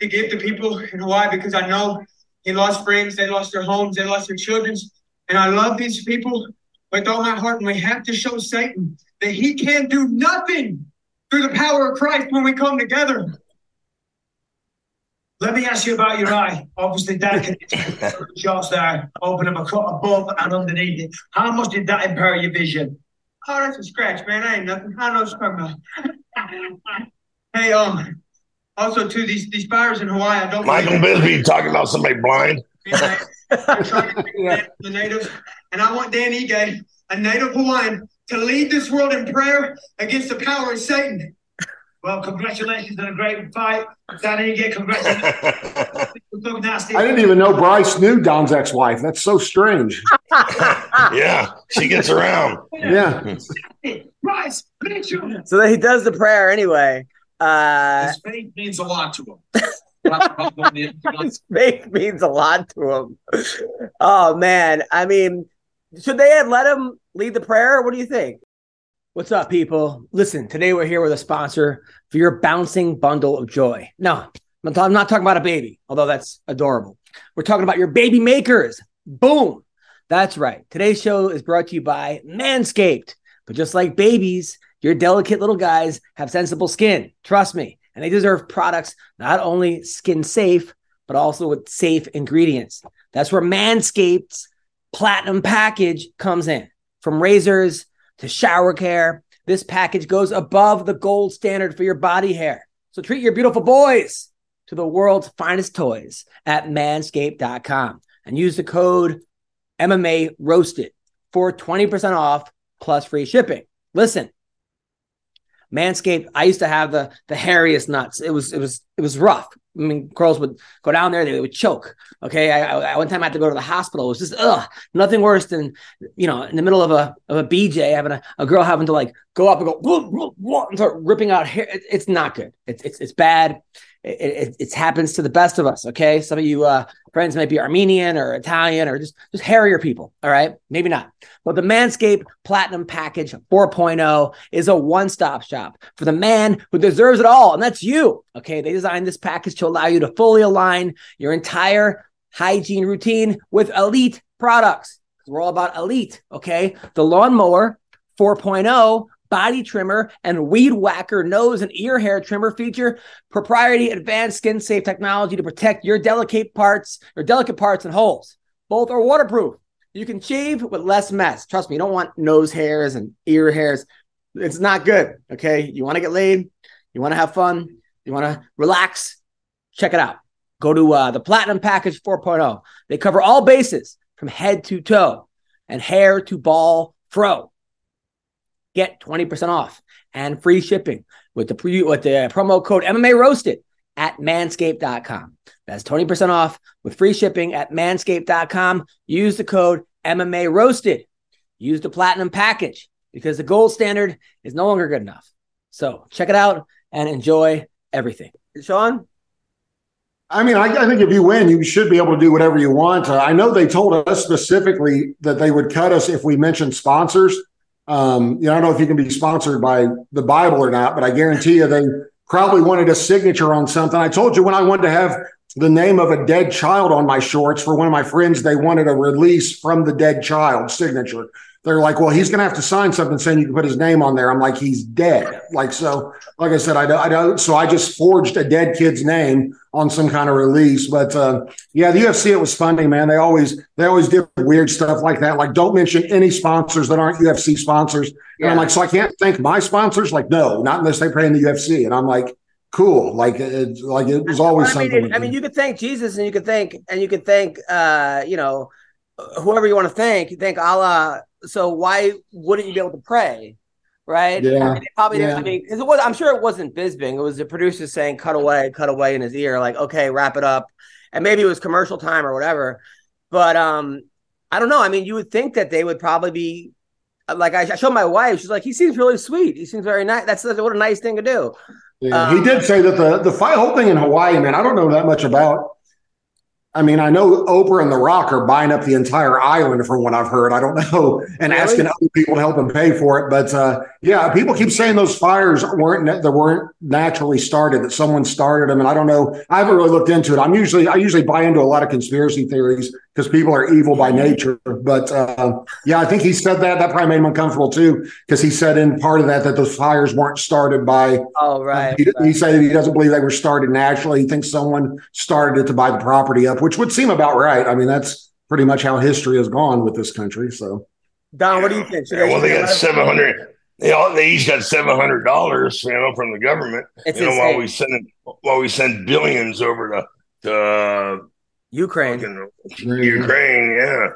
to give to people in Hawaii, because I know he lost friends, they lost their homes, they lost their children. And I love these people with all my heart. And we have to show Satan that he can do nothing through the power of Christ when we come together. Let me ask you about your eye. Obviously, that can shots there, open up a cut above and underneath it. How much did that impair your vision? Oh, that's a scratch, man. I ain't nothing. I know scratch. Hey, um, also too, these these fires in Hawaii. I don't. Michael Bisping talking about somebody blind. They're trying to yeah. the natives, and I want Dan Ige, a native Hawaiian, to lead this world in prayer against the power of Satan. Well, congratulations on a great fight. Dan Ige, congratulations. I didn't even know Bryce knew Don's ex-wife. That's so strange. Yeah, she gets around. Yeah. Bryce Mitchell. So then he does the prayer anyway. Uh, His faith means a lot to him. His faith means a lot to him. Oh, man. I mean, should they have let him lead the prayer? What do you think? What's up, people? Listen, today we're here with a sponsor for your bouncing bundle of joy. No, I'm not talking about a baby, although that's adorable. We're talking about your baby makers. Boom. That's right. Today's show is brought to you by Manscaped. But just like babies, your delicate little guys have sensible skin. Trust me. And they deserve products not only skin safe, but also with safe ingredients. That's where Manscaped's Platinum Package comes in. From razors to shower care, this package goes above the gold standard for your body hair. So treat your beautiful boys to the world's finest toys at manscaped dot com and use the code M M A Roasted for twenty percent off plus free shipping. Listen, Manscaped, I used to have the, the hairiest nuts. It was, it was, it was rough. I mean, girls would go down there, they would choke. Okay. I, I one time I had to go to the hospital. It was just, ugh, nothing worse than, you know, in the middle of a, of a B J, having a, a girl having to like go up and go whoa, whoa, whoa, and start ripping out hair. It, it's not good. It, it's, it's bad. It, it, it happens to the best of us. Okay. Some of you uh, friends might be Armenian or Italian or just, just hairier people. All right. Maybe not. But the Manscaped Platinum Package four point oh is a one-stop shop for the man who deserves it all. And that's you. Okay. They designed this package to allow you to fully align your entire hygiene routine with elite products. We're all about elite. Okay. The Lawnmower four point oh. body trimmer, and weed whacker nose and ear hair trimmer feature proprietary advanced skin safe technology to protect your delicate parts, your delicate parts and holes. Both are waterproof. You can shave with less mess. Trust me, you don't want nose hairs and ear hairs. It's not good. Okay. You want to get laid. You want to have fun. You want to relax. Check it out. Go to uh, the Platinum Package four point oh. They cover all bases from head to toe and hair to ball fro. Get twenty percent off and free shipping with the pre- with the promo code M M A Roasted at manscaped dot com. That's twenty percent off with free shipping at manscaped dot com. Use the code M M A Roasted. Use the platinum package because the gold standard is no longer good enough. So check it out and enjoy everything. Sean? I mean, I, I think if you win, you should be able to do whatever you want. Uh, I know they told us specifically that they would cut us if we mentioned sponsors. Um, you know, I don't know if you can be sponsored by the Bible or not, but I guarantee you they probably wanted a signature on something. I told you when I wanted to have the name of a dead child on my shorts for one of my friends, they wanted a release from the dead child signature. They're like, well, he's going to have to sign something saying you can put his name on there. I'm like, he's dead. Like, so, like I said, I don't, I don't, so I just forged a dead kid's name on some kind of release. But uh, yeah, the U F C, it was funny, man. They always, they always do weird stuff like that. Like, don't mention any sponsors that aren't U F C sponsors. Yeah. And I'm like, so I can't thank my sponsors? Like, no, not unless they play in the U F C. And I'm like, cool. Like, it's like, it was always I mean, something. It, I mean, you could thank Jesus and you could thank, and you could thank, uh, you know, whoever you want to thank, you thank Allah. So why wouldn't you be able to pray, right? Yeah, I mean, probably. Yeah. I mean, because it was. I'm sure it wasn't Bisping. It was the producer saying, "Cut away, cut away" in his ear, like, "Okay, wrap it up," and maybe it was commercial time or whatever. But um, I don't know. I mean, you would think that they would probably be like. I, I showed my wife. She's like, "He seems really sweet. He seems very nice. That's, that's what a nice thing to do." Yeah, um, he did say that the the fight, whole thing in Hawaii, man. I don't know that much about. I mean, I know Oprah and The Rock are buying up the entire island from what I've heard. I don't know. And really? Asking other people to help them pay for it. But, uh, yeah, people keep saying those fires weren't that weren't naturally started, that someone started them. And I don't know. I haven't really looked into it. I'm usually I usually buy into a lot of conspiracy theories because people are evil by nature. But, uh, yeah, I think he said that. That probably made him uncomfortable, too, because he said in part of that that those fires weren't started by. Oh, right. He, right. he said he doesn't believe they were started naturally. He thinks someone started it to buy the property up, which would seem about right. I mean, that's pretty much how history has gone with this country. So, Don, what do you think? Yeah, well, they got seven hundred. They all they each got seven hundred dollars, you know, from the government. It's you know, insane. while we send while we send billions over to, to Ukraine, fucking, Ukraine, yeah.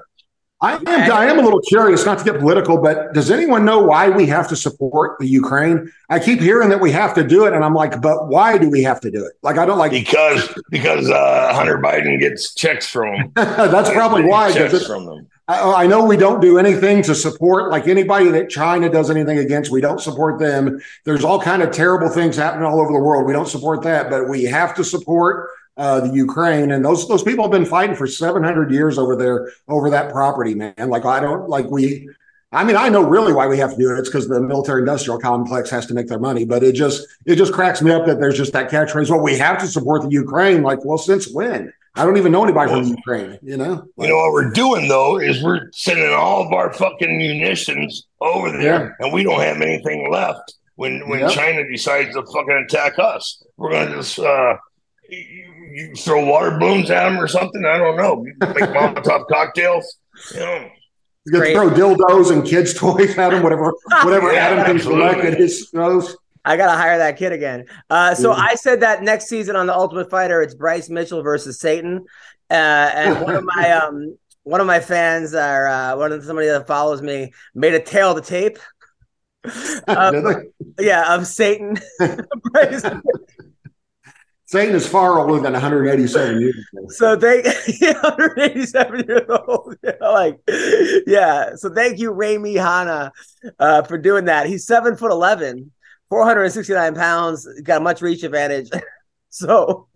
I am, I am a little curious, not to get political, but does anyone know why we have to support the Ukraine? I keep hearing that we have to do it, and I'm like, but why do we have to do it? Like, I don't like because because uh, Hunter Biden gets checks from them. That's probably why. Checks from them. I, I know we don't do anything to support, like anybody that China does anything against. We don't support them. There's all kind of terrible things happening all over the world. We don't support that, but we have to support Uh, the Ukraine, and those those people have been fighting for seven hundred years over there, over that property, man. Like, I don't like we, I mean, I know really why we have to do it. It's because the military industrial complex has to make their money, but it just, it just cracks me up that there's just that catchphrase, well, we have to support the Ukraine. Like, well, since when? I don't even know anybody well, from Ukraine, you know? Like, you know, what we're doing, though, is we're sending all of our fucking munitions over there, yeah. and we don't have anything left when, when yeah. China decides to fucking attack us. We're going to just, uh, you throw water balloons at them or something. I don't know. You make Molotov cocktails. You know, you can throw dildos and kids' toys at them. Whatever, whatever yeah, Adam can select at his nose. I gotta hire that kid again. Uh, so yeah. I said that next season on The Ultimate Fighter, it's Bryce Mitchell versus Satan. Uh, and one of my um, one of my fans, or uh, one of somebody that follows me, made a tail to tape. Um, yeah, of Satan. Bryce Satan is far older than one hundred eighty-seven years old. So they one hundred eighty-seven years old. You know, like, yeah. So thank you, Raimi Hanna, uh, for doing that. He's seven foot eleven, four hundred sixty-nine pounds. Got much reach advantage. So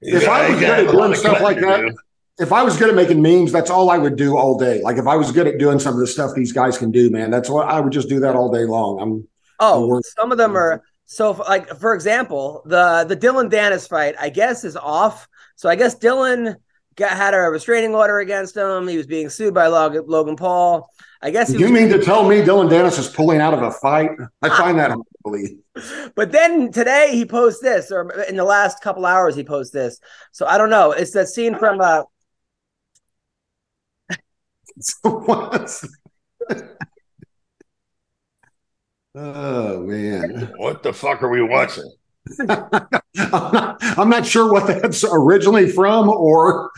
if yeah, I was good at doing stuff like that, do. if I was good at making memes, that's all I would do all day. Like, if I was good at doing some of the stuff these guys can do, man, that's what I would just do that all day long. I'm oh, some of them are. So, like, for example, the, the Dillon Danis fight, I guess, is off. So I guess Dillon got, had a restraining order against him. He was being sued by Logan, Logan Paul. I guess. You mean to tell me Dillon Danis is pulling out of a fight? I find that hard to believe. But then today he posts this, or in the last couple hours he posts this. So I don't know. It's that scene from. Uh... What's Oh, man. What the fuck are we watching? I'm, not, I'm not sure what that's originally from or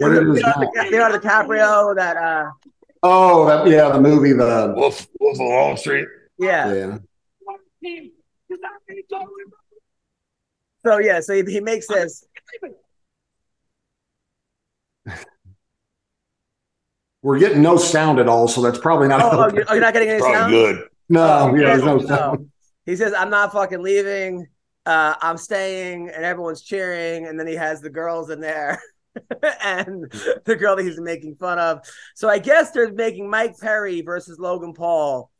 Leonardo DiCaprio, that. Uh, oh, that, yeah, the movie, the Wolf, Wolf of Wall Street. Yeah. yeah. So yeah, so he, he makes this. We're getting no sound at all, so that's probably not. Oh, oh you're, you're not getting any probably sound. Good. No, yeah, there's no sound. He says, "I'm not fucking leaving. Uh, I'm staying," and everyone's cheering. And then he has the girls in there, and the girl that he's making fun of. So I guess they're making Mike Perry versus Logan Paul.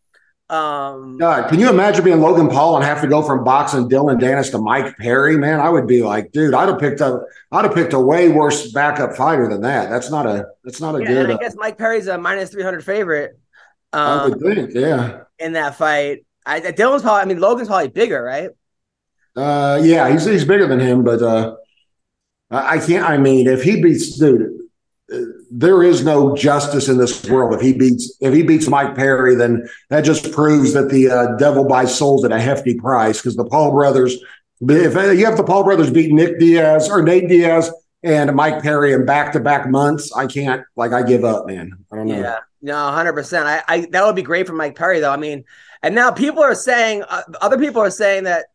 Um, God, can you imagine being Logan Paul and have to go from boxing Dillon Danis to Mike Perry? Man, I would be like, dude, I'd have picked up, I'd have picked a way worse backup fighter than that. That's not a, that's not a yeah, good. I guess Mike Perry's a minus three hundred favorite. Um, I would think, yeah. In that fight, I, Dillon's probably. I mean, Logan's probably bigger, right? Uh, yeah, he's he's bigger than him, but uh, I can't. I mean, if he beats, dude, there is no justice in this world. If he beats, if he beats Mike Perry, then that just proves that the uh, devil buys souls at a hefty price. Because the Paul brothers, if you have the Paul brothers beat Nick Diaz or Nate Diaz and Mike Perry in back to back months, I can't. Like, I give up, man. I don't know. Yeah, no, hundred percent. I, I that would be great for Mike Perry, though. I mean, and now people are saying, uh, other people are saying that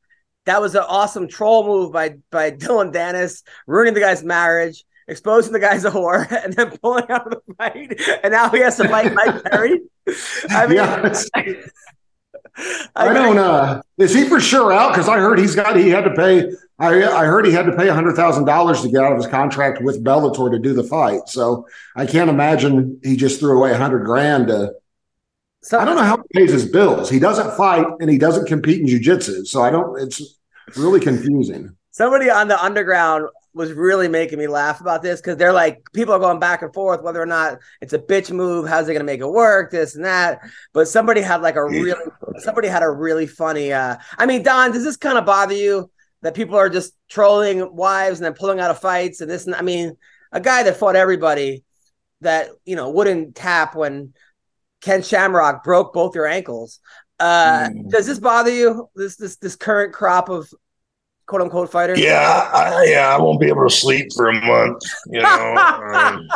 that was an awesome troll move by by Dillon Danis, ruining the guy's marriage, exposing the guy's a whore, and then pulling out of the fight, and now he has to fight Mike Perry. I mean, yeah, I, I, I don't know. Uh, is he for sure out? Because I heard he's got he had to pay. I I heard he had to pay a hundred thousand dollars to get out of his contract with Bellator to do the fight. So I can't imagine he just threw away a hundred grand. To, so I don't know how he pays his bills. He doesn't fight and he doesn't compete in jiu-jitsu. So I don't. It's really confusing. Somebody on the underground was really making me laugh about this, because they're like, people are going back and forth whether or not it's a bitch move, how's it gonna make it work, this and that. But somebody had like a really somebody had a really funny uh I mean, Don, does this kind of bother you that people are just trolling wives and then pulling out of fights and this and I mean, a guy that fought everybody that, you know, wouldn't tap when Ken Shamrock broke both your ankles. Uh mm. Does this bother you? This this this current crop of "quote unquote" fighter. Yeah, I, yeah, I won't be able to sleep for a month. You know, um,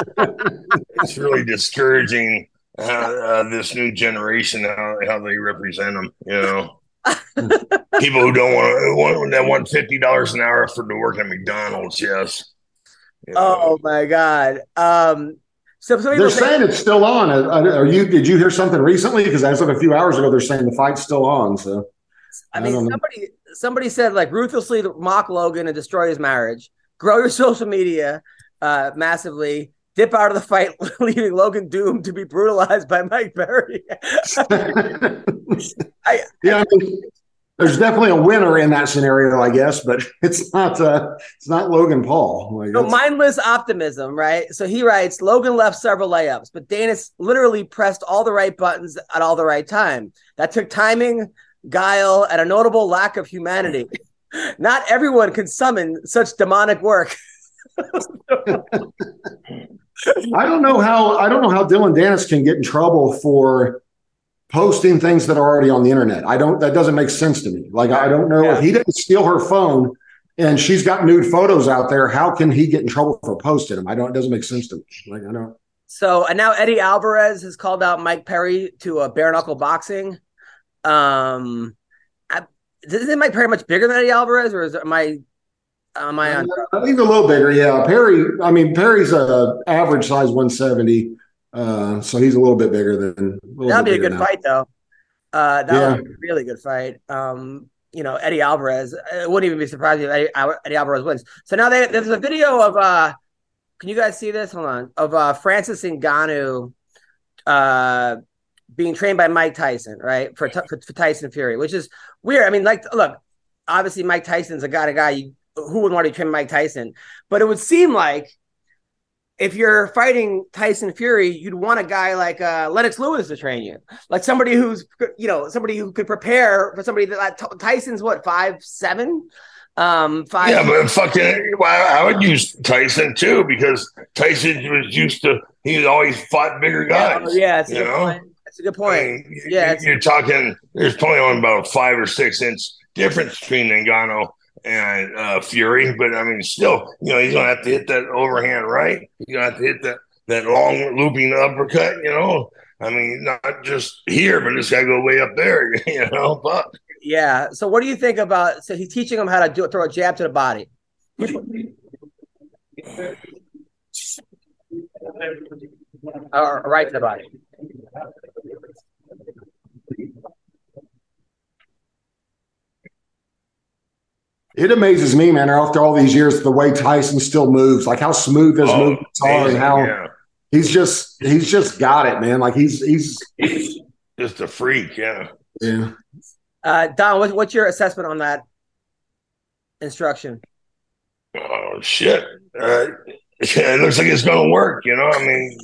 it's really discouraging how, uh, this new generation how, how they represent them. You know, people who don't want want that want fifty dollars an hour for to work at McDonald's. Yes. You know. Oh my God. Um, so, so they're saying it's still on. Are you? Did you hear something recently? Because as of a few hours ago, they're saying the fight's still on. So, I mean, I somebody. Know. Somebody said, like, ruthlessly mock Logan and destroy his marriage, grow your social media uh, massively, dip out of the fight, leaving Logan doomed to be brutalized by Mike Perry. I, yeah, I mean, there's definitely a winner in that scenario, I guess, but it's not uh, it's not Logan Paul. Like, so mindless optimism, right? So he writes, Logan left several layups, but Danis literally pressed all the right buttons at all the right time. That took timing, guile, and a notable lack of humanity. Not everyone can summon such demonic work. I don't know how I don't know how Dillon Danis can get in trouble for posting things that are already on the internet. I don't that doesn't make sense to me. Like, I don't know yeah. if he didn't steal her phone and she's got nude photos out there, how can he get in trouble for posting them? I don't it doesn't make sense to me. Like, I don't. So, and now Eddie Alvarez has called out Mike Perry to a bare knuckle boxing. Um, I, isn't Mike Perry much bigger than Eddie Alvarez, or is am I? Am I on? I think a little bigger. Yeah, Perry. I mean, Perry's a average size one seventy, uh, so he's a little bit bigger than. That'd be a good now. fight, though. Uh, that yeah. would be a really good fight. Um, you know, Eddie Alvarez. It wouldn't even be surprising if Eddie, Eddie Alvarez wins. So now they, there's a video of. Uh, can you guys see this? Hold on. Of uh, Francis Ngannou. Uh. Being trained by Mike Tyson, right, for, for for Tyson Fury, which is weird. I mean, like, look, obviously Mike Tyson's a guy, a guy you, who would want to train Mike Tyson, but it would seem like if you're fighting Tyson Fury, you'd want a guy like uh, Lennox Lewis to train you, like somebody who's, you know, somebody who could prepare for somebody that like, Tyson's what five seven. Um, five. Yeah, but fucking, well, I would use Tyson too, because Tyson was used to he always fought bigger guys. Yeah, yeah, you know. That's a good point. I mean, yeah, you're talking. There's probably only about a five or six inch difference between Ngannou and uh, Fury, but I mean, still, you know, he's gonna have to hit that overhand right. He's gonna have to hit that that long looping uppercut. You know, I mean, not just here, but it's gotta go way up there. You know, but yeah. So, what do you think about? So he's teaching him how to do, throw a jab to the body. Which one? Or right to the body. It amazes me, man, after all these years, the way Tyson still moves, like how smooth his oh, movements are, and how yeah. he's just he's just got it, man. Like he's he's, he's just a freak, yeah. Yeah. Uh, Don, what, what's your assessment on that instruction? Oh shit! Uh, it looks like it's gonna work, you know. I mean,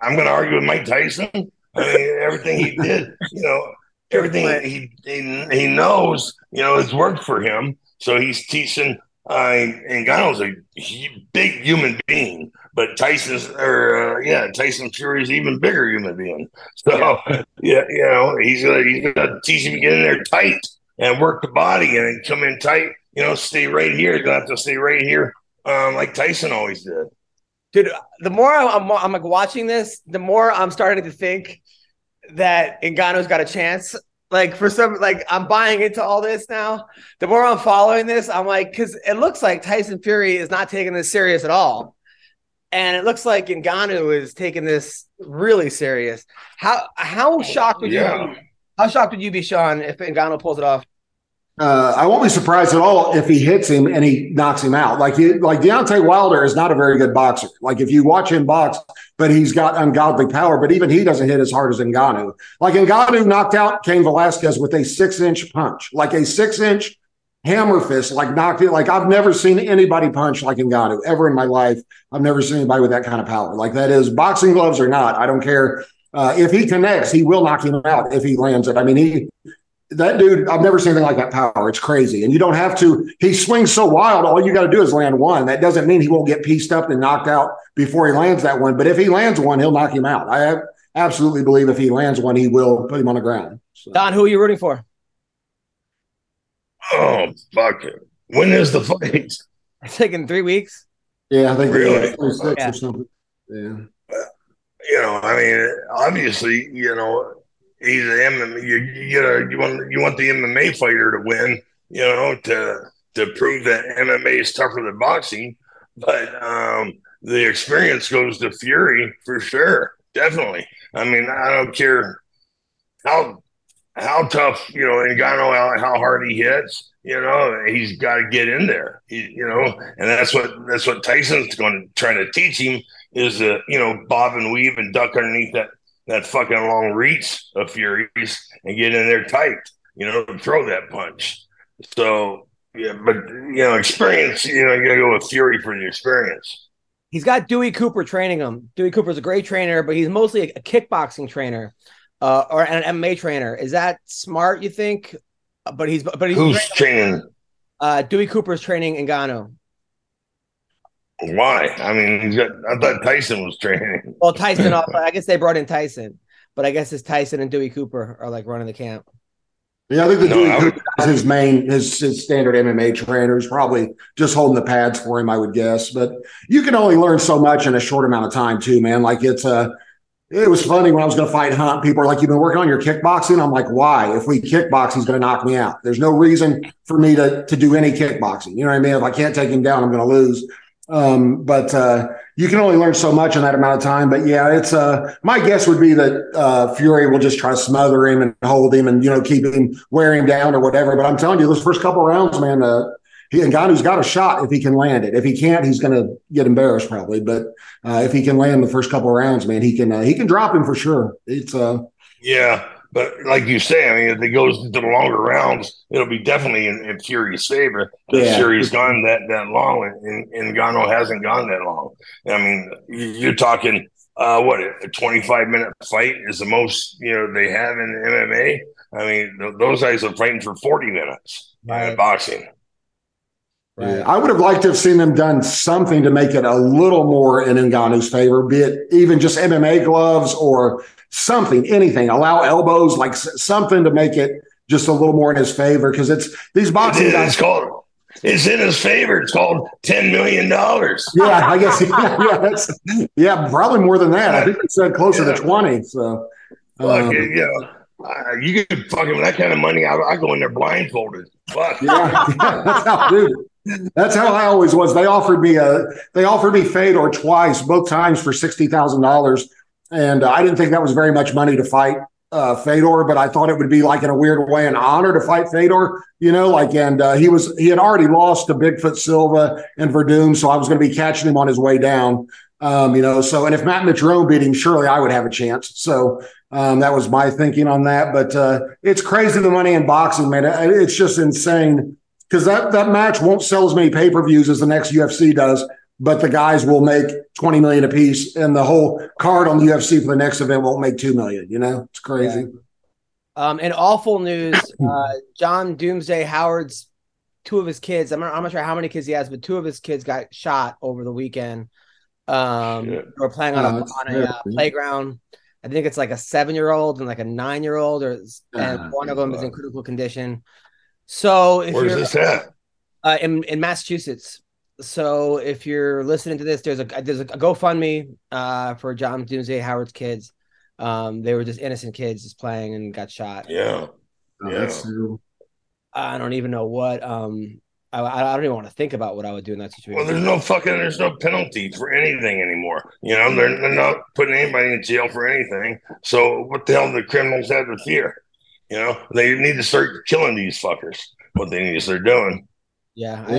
I'm gonna argue with Mike Tyson. I mean, everything he did, you know, everything he he, he knows, you know, it's worked for him. So he's teaching, uh, Ngannou's a big human being, but Tyson's, or uh, yeah, Tyson Fury's even bigger human being. So yeah, yeah you know, he's gonna he's gonna teach him to get in there tight and work the body and come in tight. You know, stay right here. You're gonna have to stay right here, um, like Tyson always did. Dude, the more I'm, I'm like watching this, the more I'm starting to think that Ngannou's got a chance. Like for some, like I'm buying into all this now. The more I'm following this, I'm like, because it looks like Tyson Fury is not taking this serious at all, and it looks like Ngannou is taking this really serious. How how shocked would yeah. you? Be? How shocked would you be, Sean, if Ngannou pulls it off? Uh, I won't be surprised at all if he hits him and he knocks him out. Like he, like Deontay Wilder is not a very good boxer. Like if you watch him box, but he's got ungodly power, but even he doesn't hit as hard as Ngannou. Like Ngannou knocked out Cain Velasquez with a six-inch punch, like a six-inch hammer fist, like knocked it. Like I've never seen anybody punch like Ngannou ever in my life. I've never seen anybody with that kind of power. Like that is boxing gloves or not. I don't care. Uh, if he connects, he will knock him out if he lands it. I mean, he... That dude, I've never seen anything like that power. It's crazy. And you don't have to – he swings so wild, all you got to do is land one. That doesn't mean he won't get pieced up and knocked out before he lands that one. But if he lands one, he'll knock him out. I absolutely believe if he lands one, he will put him on the ground. So. Don, who are you rooting for? Oh, fuck it. When is the fight? I think in three weeks. Yeah, I think really? twenty-six yeah. or something. Yeah. You know, I mean, obviously, you know – he's an M M A. You, you know, you want you want the M M A fighter to win, you know, to to prove that M M A is tougher than boxing. But um, the experience goes to Fury for sure, definitely. I mean, I don't care how how tough, you know, Ngannou, how, how hard he hits. You know, he's got to get in there. He, you know, and that's what that's what Tyson's going to try to teach him is to, you know, bob and weave and duck underneath that. that fucking long reach of Fury's and get in there tight, you know, to throw that punch. So, yeah, but, you know, experience, you know, you got to go with Fury for the experience. He's got Dewey Cooper training him. Dewey Cooper's a great trainer, but he's mostly a kickboxing trainer uh, or an M M A trainer. Is that smart, you think? But he's but he's Who's training? Uh, Dewey Cooper's training Ngannou. Why? I mean, he's got, I thought Tyson was training. Well, Tyson, also, I guess they brought in Tyson, but I guess it's Tyson and Dewey Cooper are like running the camp. Yeah, I think the no, Dewey Cooper is his main, his, his standard M M A trainer is probably just holding the pads for him, I would guess. But you can only learn so much in a short amount of time, too, man. Like it's a. It was funny when I was going to fight Hunt. People are like, "You've been working on your kickboxing." I'm like, "Why? If we kickbox, he's going to knock me out. There's no reason for me to to do any kickboxing. You know what I mean? If I can't take him down, I'm going to lose." Um, but, uh, you can only learn so much in that amount of time, but yeah, it's, uh, my guess would be that, uh, Fury will just try to smother him and hold him and, you know, keep him, wear him down or whatever. But I'm telling you, those first couple rounds, man, uh, he, Ngannou's got a shot if he can land it. If he can't, he's going to get embarrassed probably. But, uh, if he can land the first couple rounds, man, he can, uh, he can drop him for sure. It's, uh, yeah. But like you say, I mean, if it goes into the longer rounds, it'll be definitely in, in Fury's favor. The yeah. Fury's gone that, that long, and, and Ngannou hasn't gone that long. I mean, you're talking, uh, what, a twenty-five minute fight is the most, you know, they have in M M A. I mean, th- those guys are fighting for forty minutes right. in boxing. Right. I would have liked to have seen them done something to make it a little more in Ngannou's favor, be it even just M M A gloves or something, anything. Allow elbows, like something to make it just a little more in his favor because it's these boxing it, guys. It's called It's in his favor. It's called ten million dollars. Yeah, I guess. Yeah, that's, yeah, probably more than that. I think it said closer yeah. to twenty. So, um, it, yeah. Uh, you could fucking with that kind of money. I, I go in there blindfolded. Fuck. Yeah, yeah, that's how, dude. That's how I always was. They offered me a. They offered me Fedor twice, both times for sixty thousand dollars, and I didn't think that was very much money to fight uh, Fedor. But I thought it would be like in a weird way an honor to fight Fedor. You know, like and uh, he was he had already lost to Bigfoot Silva and Verdum, so I was going to be catching him on his way down. Um, you know, so and if Matt Mitrone beat him, surely I would have a chance. So. Um, that was my thinking on that, but uh, it's crazy the money in boxing, man. It's just insane because that, that match won't sell as many pay-per-views as the next U F C does, but the guys will make twenty million dollars a piece, and the whole card on the U F C for the next event won't make two million dollars. You know, it's crazy. Yeah. Um, and awful news, uh, John Doomsday Howard's two of his kids, I'm not, I'm not sure how many kids he has, but two of his kids got shot over the weekend. Um, they were playing on a, uh, on a uh, playground. I think it's like a seven-year-old and like a nine-year-old, or and uh, one of them is in critical condition. So, if where's you're, this at? Uh, in in Massachusetts. So, if you're listening to this, there's a there's a GoFundMe uh, for John Doomsday Howard's kids. Um, they were just innocent kids, just playing and got shot. Yeah, um, yeah. I don't even know what. Um, I, I don't even want to think about what I would do in that situation. Well, there's no fucking, there's no penalty for anything anymore. You know, they're, they're not putting anybody in jail for anything. So what the hell do the criminals have to fear? You know, they need to start killing these fuckers. What they need is they're doing. Yeah. I,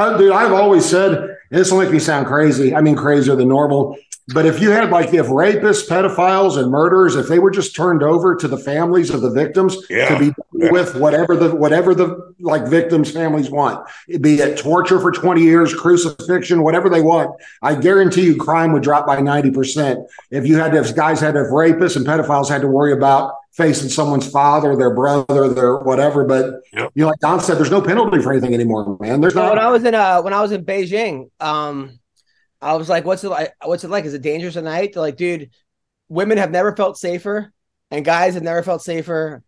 I, dude, I've always said, this will make me sound crazy. I mean, crazier than normal. But if you had, like, if rapists, pedophiles, and murderers, if they were just turned over to the families of the victims yeah. to be yeah. with whatever the whatever the like victims' families want, it'd be it torture for twenty years, crucifixion, whatever they want, I guarantee you, crime would drop by ninety percent. If you had to, if guys had to, if rapists and pedophiles had to worry about facing someone's father, their brother, their whatever, but yeah. you know, like Don said, there's no penalty for anything anymore, man. There's not. When I was in uh, when I was in Beijing, um. I was like, what's it like? What's it like? Is it dangerous at night? They're like, dude, women have never felt safer and guys have never felt safer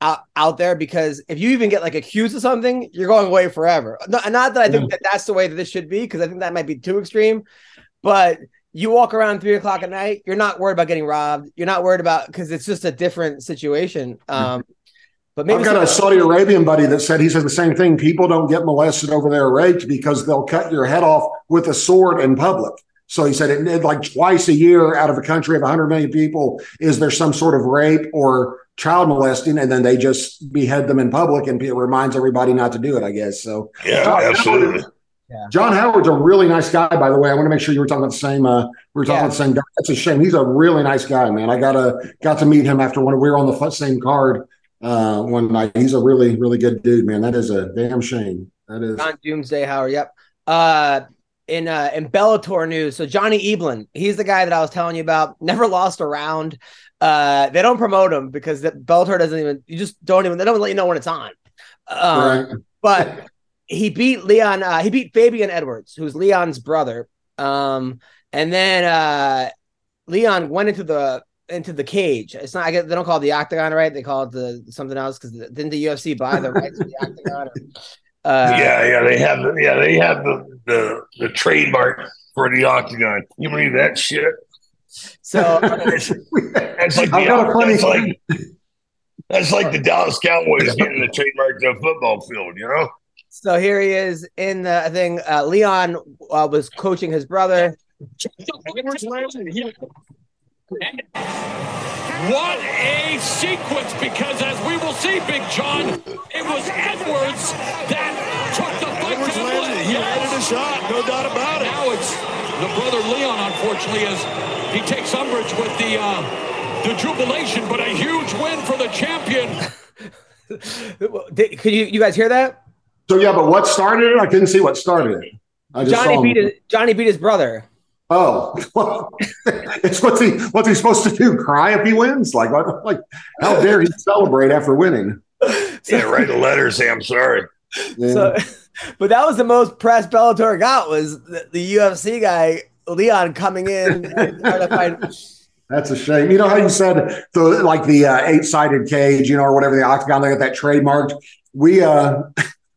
out, out there, because if you even get like accused of something, you're going away forever. No, not that I think that that's the way that this should be, because I think that might be too extreme. But you walk around three o'clock at night, you're not worried about getting robbed. You're not worried about, because it's just a different situation. Um, but maybe I've got a Saudi Arabian buddy that said, he said the same thing. People don't get molested over there or raped because they'll cut your head off with a sword in public. So he said it, it like twice a year out of a country of one hundred million people, is there some sort of rape or child molesting, and then they just behead them in public, and it reminds everybody not to do it, I guess. So yeah, John, absolutely. Howard, yeah. John Howard's a really nice guy, by the way. I want to make sure you were talking about the same. Uh, we were talking yeah. about the same guy. That's a shame. He's a really nice guy, man. I got a got to meet him after one. We were on the same card. Uh, one night. He's a really, really good dude, man. That is a damn shame. That is John Doomsday Howard. Yep. Uh, in uh, in Bellator news, so Johnny Eblin, he's the guy that I was telling you about. Never lost a round. Uh, they don't promote him because the Bellator doesn't even. You just don't even. They don't let you know when it's on. Um, right. But he beat Leon. Uh, he beat Fabian Edwards, who's Leon's brother. Um, and then uh, Leon went into the. into the cage. It's not, I guess they don't call it the octagon, right? They call it the something else, because didn't the U F C buy the rights to the octagon? Or, uh, yeah, yeah, they have, the, yeah, they have the, the the trademark for the octagon. You believe that shit? So it's, that's like the, got a funny that's like that's like the Dallas Cowboys getting the trademark to a football field, you know. So here he is in the thing. Uh, Leon uh, was coaching his brother. What a sequence, because as we will see, Big John, it was Edwards that took the fight. Edwards landed. He landed a shot, no doubt about it. Now it's the brother Leon, unfortunately, as he takes umbrage with the uh, the jubilation, but a huge win for the champion. Could you, you guys hear that? So yeah, but what started it? I couldn't see what started it. I just Johnny saw beat his, Johnny beat his brother. Oh, well, it's what's he what's he supposed to do? Cry if he wins? Like, like how dare he celebrate after winning? Yeah, write a letter, say I'm sorry. Yeah. So, but that was the most press Bellator got, was the, the U F C guy Leon coming in. And trying to find- That's a shame. You know how you said the like the uh, eight sided cage, you know, or whatever, the octagon. They got that trademarked. We uh,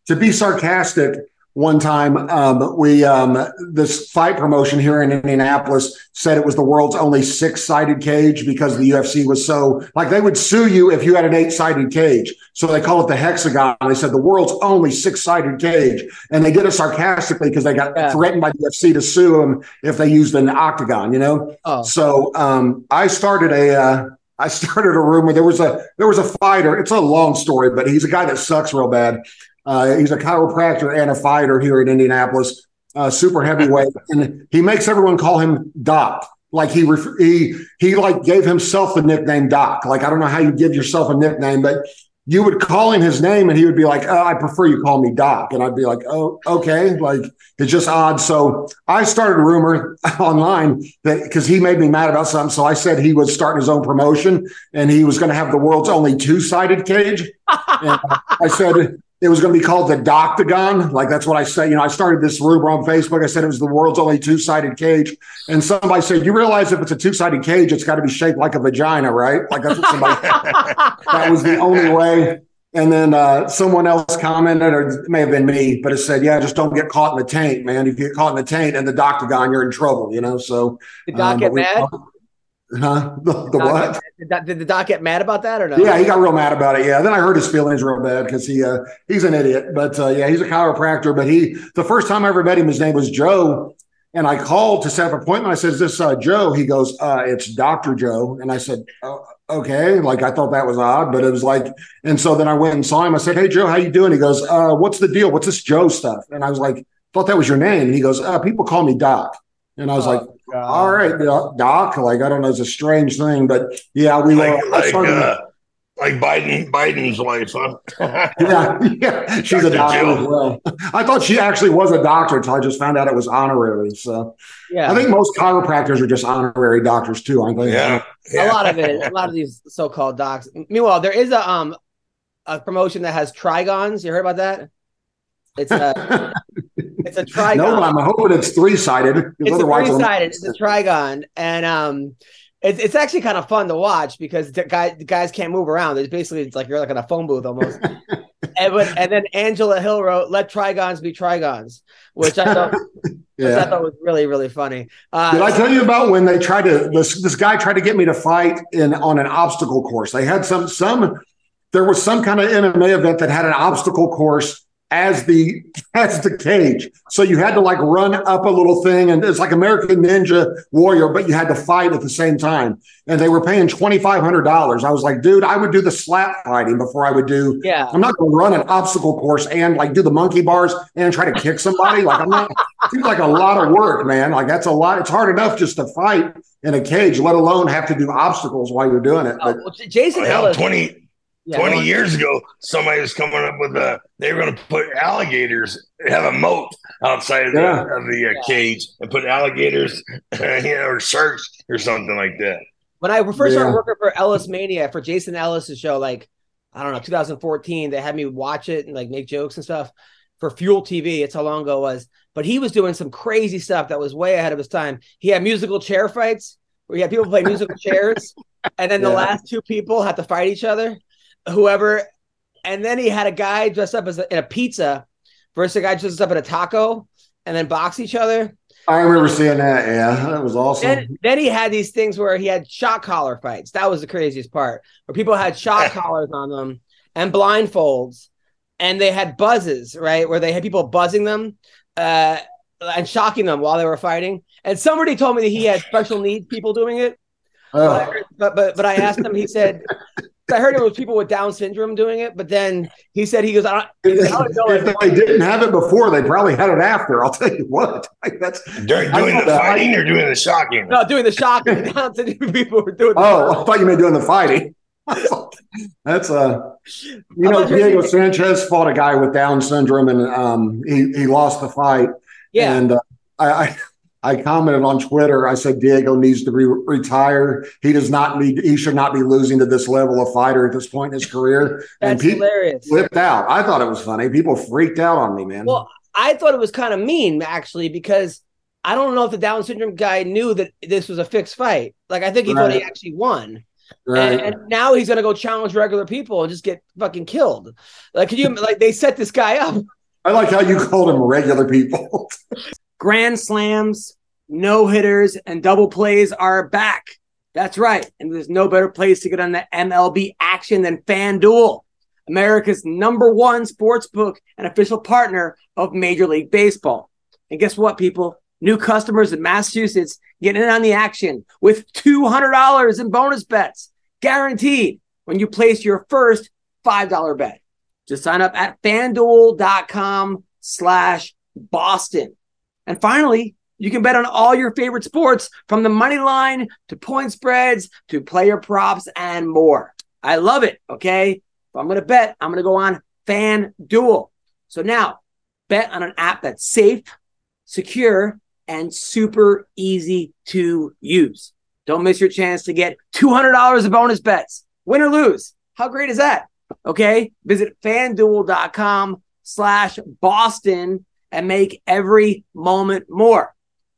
to be sarcastic, one time um, we um, this fight promotion here in Indianapolis said it was the world's only six-sided cage because the U F C was so – like they would sue you if you had an eight-sided cage. So they call it the hexagon. They said the world's only six-sided cage. And they did it sarcastically because they got yeah. threatened by the U F C to sue them if they used an octagon, you know? Oh. So um, I started a uh, – I started a rumor. There was a there was a fighter. It's a long story, but he's a guy that sucks real bad. Uh, he's a chiropractor and a fighter here in Indianapolis, uh, super heavyweight, and he makes everyone call him Doc. Like he ref- he he like gave himself the nickname Doc. Like I don't know how you give yourself a nickname, but you would call him his name, and he would be like, oh, "I prefer you call me Doc," and I'd be like, "Oh, okay." Like it's just odd. So I started a rumor online that because he made me mad about something, so I said he was starting his own promotion and he was going to have the world's only two-sided cage. And I said it was going to be called the Doctagon. Like that's what I said. You know, I started this rumor on Facebook. I said it was the world's only two-sided cage, and somebody said, "You realize if it's a two-sided cage, it's got to be shaped like a vagina, right?" Like that's what somebody. That was the only way. And then uh, someone else commented, or it may have been me, but it said, yeah, just don't get caught in the taint, man. If you get caught in the taint and the Doctagon, you're in trouble, you know? So did Doc um, get we, mad? Huh? The, the, the what? Get, did the Doc get mad about that or no? Yeah, he got real mad about it, yeah. Then I hurt his feelings real bad because he uh, he's an idiot. But, uh, yeah, he's a chiropractor. But he the first time I ever met him, his name was Joe. And I called to set up an appointment. I said, is this uh, Joe? He goes, uh, it's Doctor Joe. And I said, oh. Okay, like I thought that was odd, but it was like, and so then I went and saw him. I said, "Hey Joe, how you doing?" He goes, "Uh, what's the deal? What's this Joe stuff?" And I was like, "Thought that was your name." And he goes, uh, "People call me Doc." And I was oh, like, God. "All right, Doc." Like I don't know, it's a strange thing, but yeah, we like, uh, like, started, uh, like Biden, Biden's wife, huh? yeah, yeah, she's Doctor a doctor Jill. As well. I thought she actually was a doctor until I just found out it was honorary. So yeah, I think most chiropractors are just honorary doctors too, aren't they? Yeah. Yeah. A lot of it, a lot of these so-called docs. Meanwhile, there is a um a promotion that has trigons. You heard about that? It's a it's a trigon. No, I'm hoping it's three-sided. It's a three-sided. It's a trigon, and um, it's it's actually kind of fun to watch because the guy the guys can't move around. It's basically it's like you're like in a phone booth almost. and, but, and then Angela Hill wrote, "Let trigons be trigons," which I thought. Yeah. Which I thought was really, really funny. Uh, Did I tell you about when they tried to this, this guy tried to get me to fight in on an obstacle course? They had some some there was some kind of M M A event that had an obstacle course as the as the cage. So you had to like run up a little thing, and it's like American Ninja Warrior, but you had to fight at the same time. And they were paying twenty-five hundred dollars. I was like, dude, I would do the slap fighting before I would do. Yeah. I'm not going to run an obstacle course and like do the monkey bars and try to kick somebody. Like I'm not. It seems like a lot of work, man. Like that's a lot. It's hard enough just to fight in a cage, let alone have to do obstacles while you're doing it. But, oh, well, Jason oh, hell, twenty. Yeah, twenty was, years ago, somebody was coming up with a. They were going to put alligators, have a moat outside of the, yeah. of the uh, yeah. cage, and put alligators, you know, or sharks or something like that. When I first yeah. started working for Ellis Mania for Jason Ellis' show, like I don't know, two thousand fourteen, they had me watch it and like make jokes and stuff for Fuel T V. It's how long ago it was, but he was doing some crazy stuff that was way ahead of his time. He had musical chair fights where he had people play musical chairs, and then yeah. the last two people had to fight each other. Whoever, and then he had a guy dressed up as a, in a pizza versus a guy dressed up in a taco, and then box each other. I remember seeing that. Yeah, that was awesome. Then, then he had these things where he had shock collar fights. That was the craziest part, where people had shock collars on them and blindfolds, and they had buzzes, right, where they had people buzzing them uh, and shocking them while they were fighting. And somebody told me that he had special needs people doing it, oh. but, I heard, but but but I asked him. He said. I heard it was people with Down syndrome doing it, but then he said he goes, I don't, I don't know if they didn't have it before, they probably had it after. I'll tell you what. Like that's during, doing the that. Fighting or doing the shocking? No, doing the shocking. People were doing. Oh, the I thought you meant doing the fighting. That's a uh, you know Diego Sanchez fought a guy with Down syndrome and um he he lost the fight. Yeah, and uh, I. I I commented on Twitter. I said, Diego needs to re- retire. He does not need, he should not be losing to this level of fighter at this point in his career. That's and people hilarious. Flipped out. I thought it was funny. People freaked out on me, man. Well, I thought it was kind of mean actually, because I don't know if the Down syndrome guy knew that this was a fixed fight. Like I think he right. thought he actually won. Right. And, and now he's going to go challenge regular people and just get fucking killed. Like, can you, like they set this guy up. I like how you called them regular people. Grand slams, no-hitters, and double plays are back. That's right. And there's no better place to get on the M L B action than FanDuel, America's number one sportsbook and official partner of Major League Baseball. And guess what, people? New customers in Massachusetts get in on the action with two hundred dollars in bonus bets, guaranteed, when you place your first five dollar bet. Just sign up at FanDuel.com slash Boston. And finally, you can bet on all your favorite sports, from the money line to point spreads to player props and more. I love it, okay? If I'm going to bet, I'm going to go on FanDuel. So now, bet on an app that's safe, secure, and super easy to use. Don't miss your chance to get two hundred dollars of bonus bets, win or lose. How great is that? Okay, visit FanDuel.com slash Boston and make every moment more.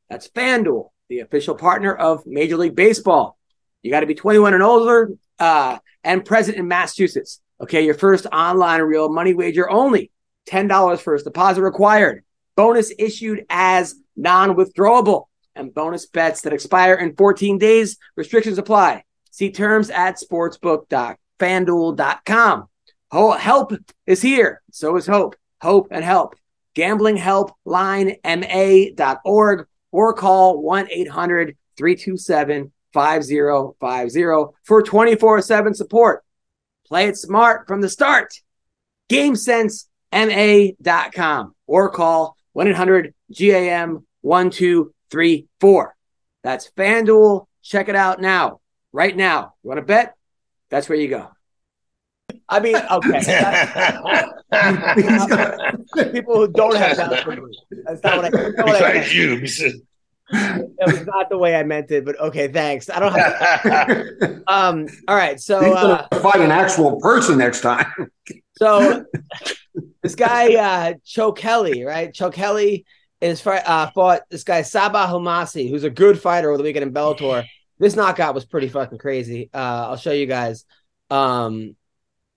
That's FanDuel, the official partner of Major League Baseball. You got to be twenty-one and older uh, and present in Massachusetts. Okay, your first online real money wager only. ten dollars first deposit required. Bonus issued as non-withdrawable. And bonus bets that expire in fourteen days. Restrictions apply. See terms at sportsbook dot fanduel dot com. Help is here. So is hope. Hope and help. Gambling help line M A dot org or call one eight hundred three two seven five zero five zero for twenty-four seven support. Play it smart from the start. game sense M A dot com or call one eight hundred G A M one two three four. That's FanDuel. Check it out now. Right now. You want to bet? That's where you go. I mean, okay. Not, people who don't have that. That's not what I, not what I meant. You. That was not the way I meant it, but okay, thanks. I don't have to. Um, all right, so. Uh, find an actual person next time. So this guy, uh, Chokeli, right? Chokeli is uh, fought this guy, Sabah Humasi, who's a good fighter over the weekend in Bellator. This knockout was pretty fucking crazy. Uh, I'll show you guys. Um,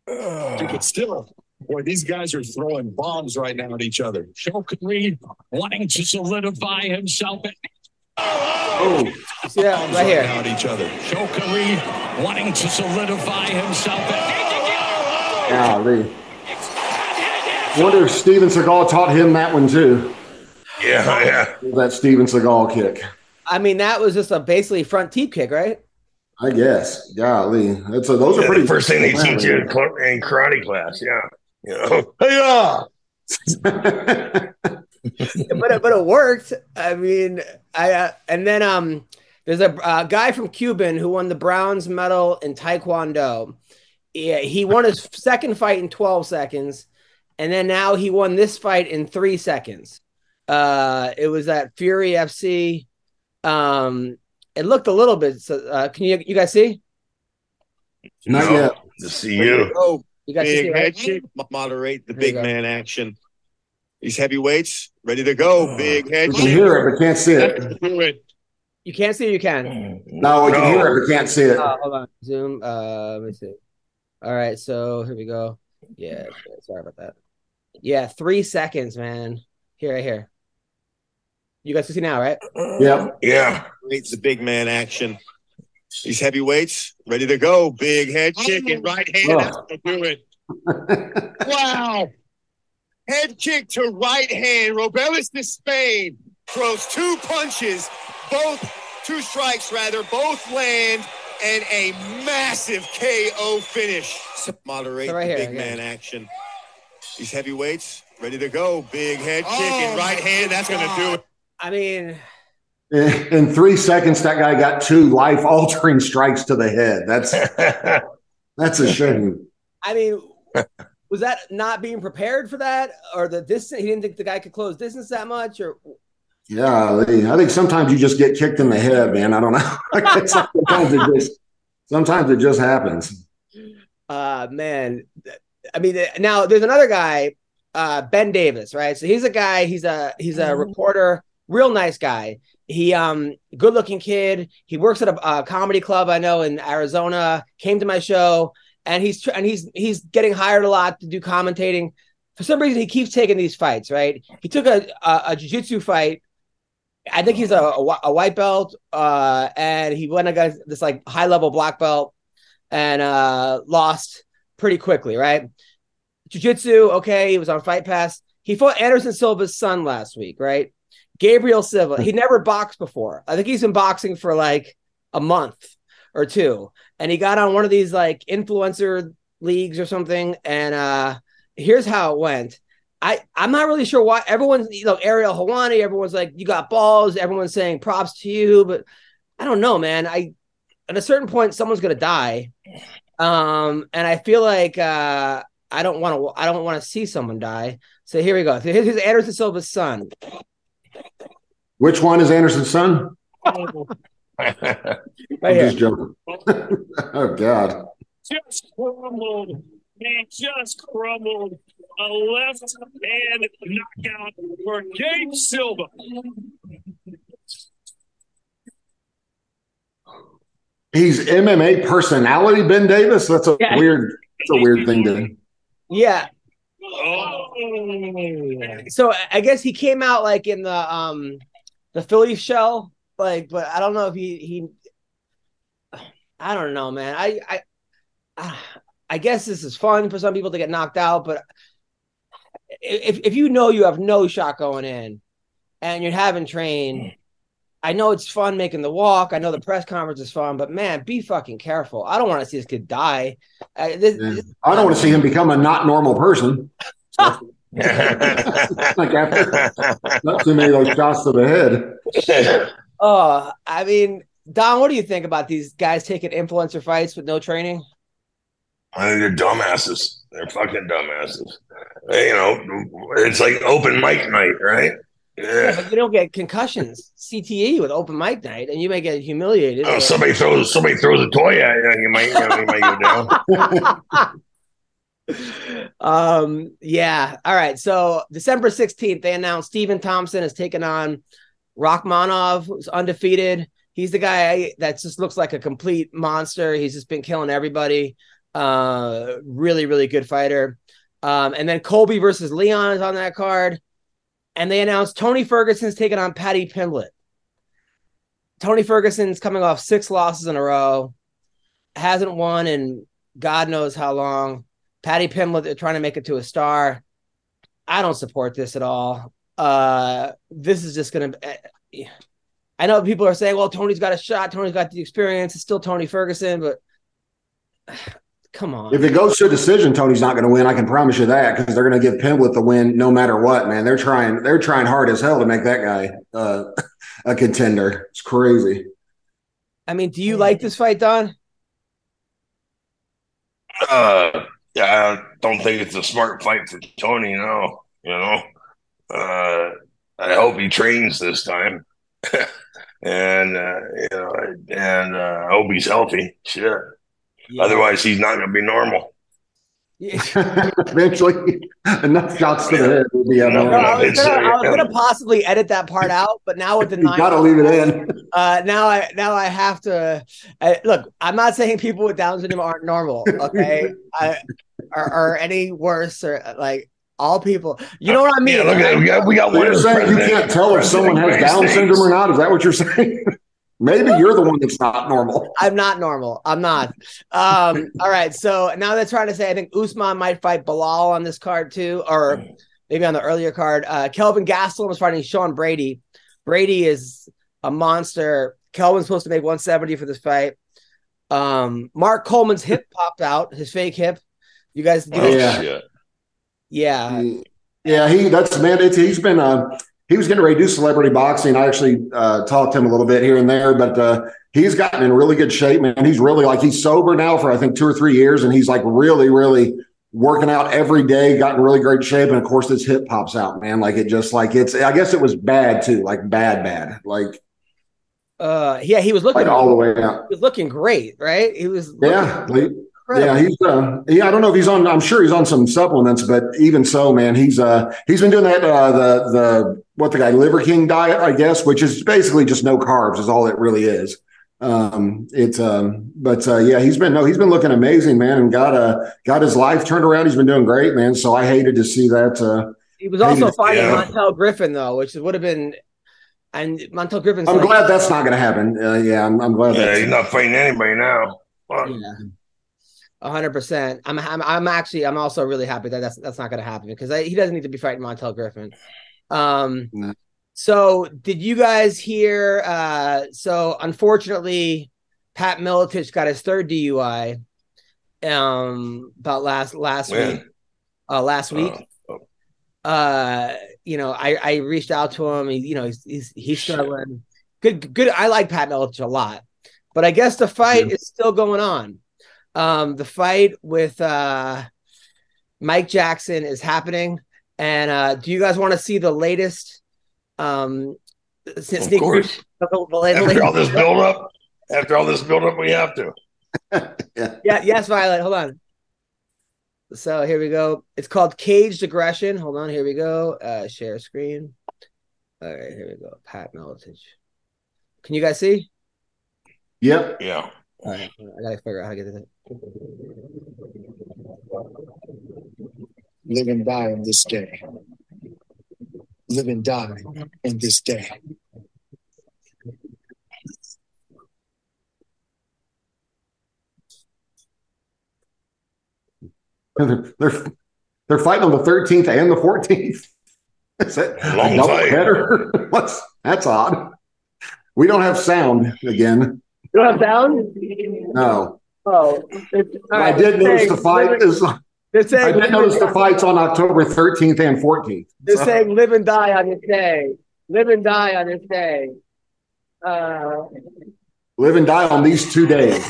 Dude, still, boy, these guys are throwing bombs right now at each other. Chokeri wanting to solidify himself. At- oh, see that one right here. Right at each other. Chokeri wanting to solidify himself. At- Golly. Wonder if Steven Seagal taught him that one too. Yeah, yeah. That Steven Seagal kick. I mean, that was just a basically front teep kick, right? I guess. Golly. That's a, those yeah, are pretty. The first thing they teach you in karate class. Yeah. You know, hey-ya! but, but it worked. I mean, I, uh, and then um, there's a uh, guy from Cuban who won the bronze medal in Taekwondo. Yeah, he won his second fight in twelve seconds. And then now he won this fight in three seconds. Uh, it was at Fury F C. Um, it looked a little bit. So, uh, can you you guys see? Not no, yet. To see you. Oh, you guys big see head shape. Moderate the Here big man action. These heavyweights ready to go. Big head. You can shape. Hear it, but can't see it. You can't see. It, you can. No, we no. can hear it, but can't see it. Uh, hold on. Zoom. Uh, let me see. All right, so here we go. Yeah, sorry about that. Yeah, three seconds, man. Here, right here. You guys can see now, right? Yeah. Yeah. It's the big man action. These heavyweights ready to go. Big head kick and right hand. Oh. That's how to do it. Wow. Head kick to right hand. Robelis de Spain throws two punches, both two strikes, rather, both land, and a massive K O finish. Moderate right here, big again. Man action. These heavyweights ready to go. Big head kick oh, and right hand. That's going to do it. I mean, in, in three seconds, that guy got two life-altering strikes to the head. That's that's a shame. I mean, was that not being prepared for that, or the distance? He didn't think the guy could close distance that much, or yeah, I think sometimes you just get kicked in the head, man. I don't know. sometimes it just sometimes it just happens. Uh man. I mean, now there's another guy, uh, Ben Davis, right? So he's a guy. He's a he's a reporter. Real nice guy. He um good looking kid. He works at a, a comedy club I know in Arizona. Came to my show, and he's tr- and he's he's getting hired a lot to do commentating. for some reason he keeps taking these fights, right? He took a a, a jiu-jitsu fight. I think he's a, a, a white belt, uh, and he went against this like high level black belt and uh, lost pretty quickly, right? Jiu-jitsu, okay, he was on Fight Pass. He fought Anderson Silva's son last week, right? Gabriel Silva, he never boxed before. I think he's been boxing for like a month or two, and he got on one of these like influencer leagues or something. And uh, here's how it went. I, I'm not really sure why everyone's, you know, Ariel Helwani, everyone's like, you got balls. Everyone's saying props to you, but I don't know, man. I, at a certain point, someone's going to die. Um, and I feel like, uh, I don't want to, I don't want to see someone die. So here we go. So here's Anderson Silva's son. Which one is Anderson's son? I'm just joking. Oh God. Just crumbled. He just crumbled a left hand knockout for Gabe Silva. He's M M A personality, Ben Davis. That's a yeah. weird. That's a weird thing to do. Yeah. Oh. So I guess he came out like in the um the Philly shell, like, but I don't know if he he. I don't know, man. I I. I I guess this is fun for some people to get knocked out, but if if you know you have no shot going in and you haven't trained, I know it's fun making the walk. I know the press conference is fun, but man, be fucking careful. I don't want to see this kid die. Uh, this, yeah. this, I don't want to see him become a not normal person. So, like after not too many of those shots to the head. Oh, I mean, Don, what do you think about these guys taking influencer fights with no training? I think they're dumbasses. They're fucking dumbasses. You know, it's like open mic night, right? Yeah, but you don't get concussions, C T E with open mic night, and you may get humiliated. Oh, somebody throws somebody throws a toy at you, and you might you, know, you might go down. um, yeah. All right. So December sixteenth, they announced Stephen Thompson is taking on Rachmanov, who's undefeated. He's the guy that just looks like a complete monster. He's just been killing everybody. Uh, really, really good fighter. Um, and then Colby versus Leon is on that card. And they announced Tony Ferguson's taking on Paddy Pimblett. Tony Ferguson's coming off six losses in a row, hasn't won in God knows how long. Paddy Pimblett, they're trying to make it to a star. I don't support this at all. Uh, this is just going to. I know people are saying, well, Tony's got a shot. Tony's got the experience. It's still Tony Ferguson, but. Come on. If it goes to a decision, Tony's not going to win. I can promise you that, because they're going to give Pimblett the win no matter what, man. They're trying. They're trying hard as hell to make that guy uh, a contender. It's crazy. I mean, do you like this fight, Don? Uh, I don't think it's a smart fight for Tony. No, you know. Uh, I hope he trains this time, and uh, you know, and uh, I hope he's healthy. Shit. Yeah. Otherwise, he's not going to be normal. Eventually, enough shots to the head. Yeah, no, no, I was going to possibly edit that part out, but now with the nine, you got to leave it in. Uh, now I now I have to I, look. I'm not saying people with Down syndrome aren't normal, okay, I, or, or any worse, or like all people. You know what I mean? Yeah, look at we got we got one. So you can't tell if someone has Down things. syndrome or not. Is that what you're saying? Maybe you're the one that's not normal. I'm not normal. I'm not. Um, all right. So now they're trying to say, I think Usman might fight Bilal on this card too, or maybe on the earlier card. Uh, Kelvin Gastelum was fighting Sean Brady. Brady is a monster. Kelvin's supposed to make one seventy for this fight. Um, Mark Coleman's hip popped out, his fake hip. You guys do oh, that? Yeah. Yeah. Yeah. He, that's, man, it's, he's been on. Uh, He was getting ready to do celebrity boxing. I actually uh, talked to him a little bit here and there, but uh, he's gotten in really good shape, man. He's really like he's sober now for I think two or three years, and he's like really, really working out every day. Got in really great shape, and of course, this hip pops out, man. Like it just like it's. I guess it was bad too, like bad, bad, like. Uh, yeah, he was looking like all the way out. He was looking great, right? He was. Yeah. Like, yeah, he's. Uh, yeah, I don't know if he's on. I'm sure he's on some supplements, but even so, man, he's. Uh, he's been doing that. Uh, the the what the guy Liver King diet, I guess, which is basically just no carbs, is all it really is. Um, it's, um, but, uh, yeah, he's been, no, he's been looking amazing, man, and got, uh, got his life turned around. He's been doing great, man. So I hated to see that. Uh, he was also fighting yeah. Montel Griffin though, which would have been, and Montel Griffin's I'm like, glad that's not going to happen. Uh, yeah. I'm, I'm glad. Yeah, that's, he's not fighting anybody now. Fuck. Yeah. A hundred percent. I'm, I'm, I'm actually, I'm also really happy that that's, that's not going to happen because I, he doesn't need to be fighting Montel Griffin. Um, no. So did you guys hear, uh, so unfortunately, Pat Miletich got his third D U I um, about last last Man. week. Uh, last week. Uh, uh, you know, I, I reached out to him. He, you know, he's he's, he's struggling. Good, good. I like Pat Miletich a lot. But I guess the fight yeah. is still going on. Um, the fight with uh, Mike Jackson is happening. And uh, do you guys want to see the latest... Um, since of course. After all this build up, after all this build up, we have to. yeah. yeah. Yes, Violet. Hold on. So here we go. It's called Caged Aggression. Hold on. Here we go. Uh, share screen. All right. Here we go. Pat Miletich. Can you guys see? Yep. Yeah. All right. I gotta figure out how to get this. Live and die on this day. Live and die in this day. They're, they're, they're fighting on the thirteenth and the fourteenth. Is that a double header? What's, that's odd. We don't have sound again. You don't have sound? No. Oh, it's, I did notice the fight is... They're saying I did notice the fight's on October thirteenth and fourteenth. They're so. saying live and die on this day. Live and die on this day. Uh, live and die on these two days.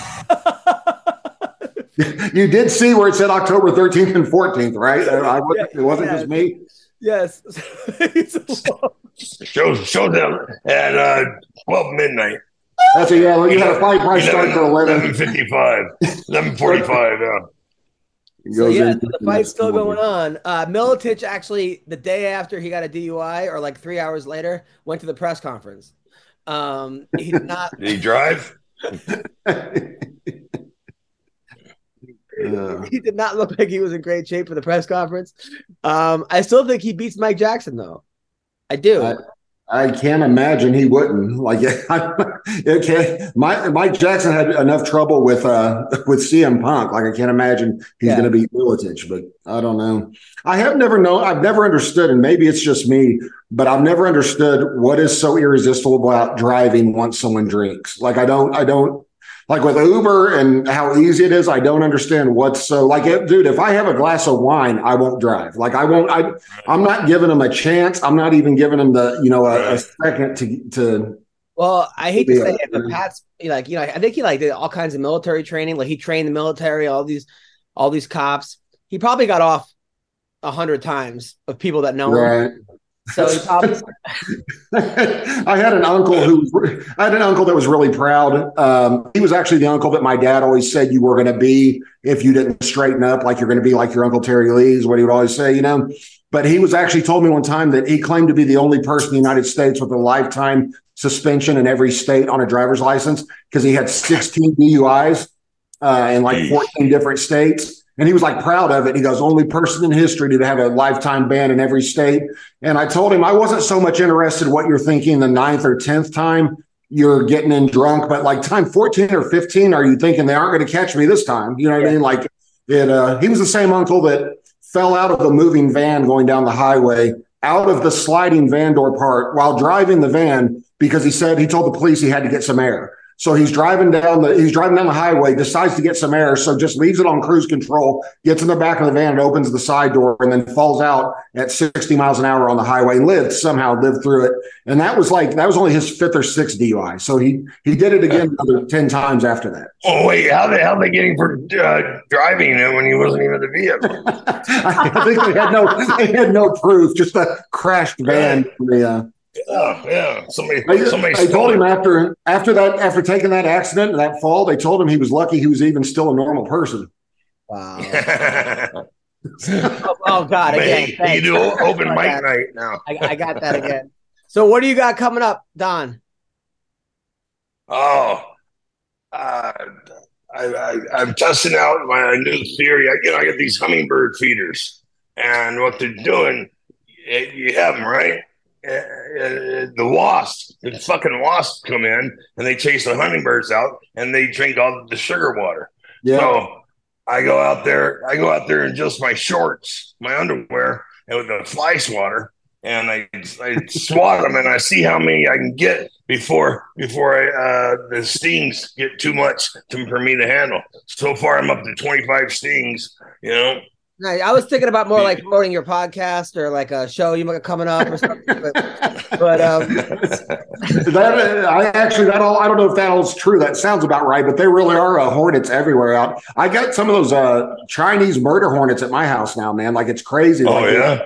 You did see where it said October thirteenth and fourteenth, right? I wasn't, yeah, it wasn't yeah. just me. Yes. Showdown show at uh, twelve midnight. That's a, yeah, look, you, you know, had a fight price start for eleven. eleven fifty-five. eleven forty-five, yeah. So yeah, so the fight's still going on. Uh, Miletich actually, the day after he got a D U I, or like three hours later, went to the press conference. Um, he did not. Did he drive? He did not look like he was in great shape for the press conference. Um, I still think he beats Mike Jackson, though. I do. I, I can't imagine he wouldn't. Like, okay, Mike, Mike Jackson had enough trouble with uh, with C M Punk. Like, I can't imagine he's yeah. going to beat Miletich. But I don't know. I have never known. I've never understood, and maybe it's just me, but I've never understood what is so irresistible about driving once someone drinks. Like, I don't, I don't. Like with Uber and how easy it is, I don't understand what's so like, it, dude, if I have a glass of wine, I won't drive. Like I won't, I, I'm not giving them a chance. I'm not even giving them the, you know, a, a second to, to. Well, I hate to say it, but Pat's like, you know, I think he like did all kinds of military training. Like he trained the military, all these, all these cops. He probably got off a hundred times of people that know right. him. So he probably. I had an uncle who I had an uncle that was really proud. Um, he was actually the uncle that my dad always said you were going to be if you didn't straighten up. Like you're going to be like your Uncle Terry Lee is what he would always say, you know. But he was actually told me one time that he claimed to be the only person in the United States with a lifetime suspension in every state on a driver's license because he had sixteen D U Is uh, in like fourteen different states. And he was like proud of it. He goes, only person in history to have a lifetime ban in every state. And I told him I wasn't so much interested what you're thinking the ninth or tenth time you're getting in drunk, but like time fourteen or fifteen, are you thinking they aren't going to catch me this time? You know what yeah. I mean? Like it. Uh, he was the same uncle that fell out of the moving van going down the highway, out of the sliding van door part while driving the van because he said he told the police he had to get some air. So he's driving down the he's driving down the highway, decides to get some air, so just leaves it on cruise control, gets in the back of the van and opens the side door and then falls out at sixty miles an hour on the highway, lived somehow lived through it. And that was like that was only his fifth or sixth D U I. So he he did it again another ten times after that. Oh wait, how the hell are they getting for uh, driving him when he wasn't even in the vehicle? I think they had no they had no proof, just a crashed van from the uh, Yeah, yeah. Somebody, I, somebody I told him after after that, after taking that accident and that fall, they told him he was lucky he was even still a normal person. Wow. oh, oh God! Again, man, you do open mic night now. I, I got that again. So, what do you got coming up, Don? Oh, uh, I, I, I'm testing out my new theory. I, you know, I got these hummingbird feeders, and what they're doing, it, you have them, right? It, it, the wasps, the fucking wasps come in, and they chase the hummingbirds out, and they drink all the sugar water. Yeah. So I go out there, I go out there in just my shorts, my underwear, and with a fly swatter, and I, I swat them, and I see how many I can get before before I, uh, the stings get too much to, for me to handle. So far, I'm up to twenty-five stings, you know. I was thinking about more like promoting your podcast or like a show you might have coming up or something. But, but um, that, I actually, that all, I don't know if that all's true. That sounds about right, but they really are uh, hornets everywhere out. I got some of those uh, Chinese murder hornets at my house now, man. Like it's crazy. Oh, like, yeah.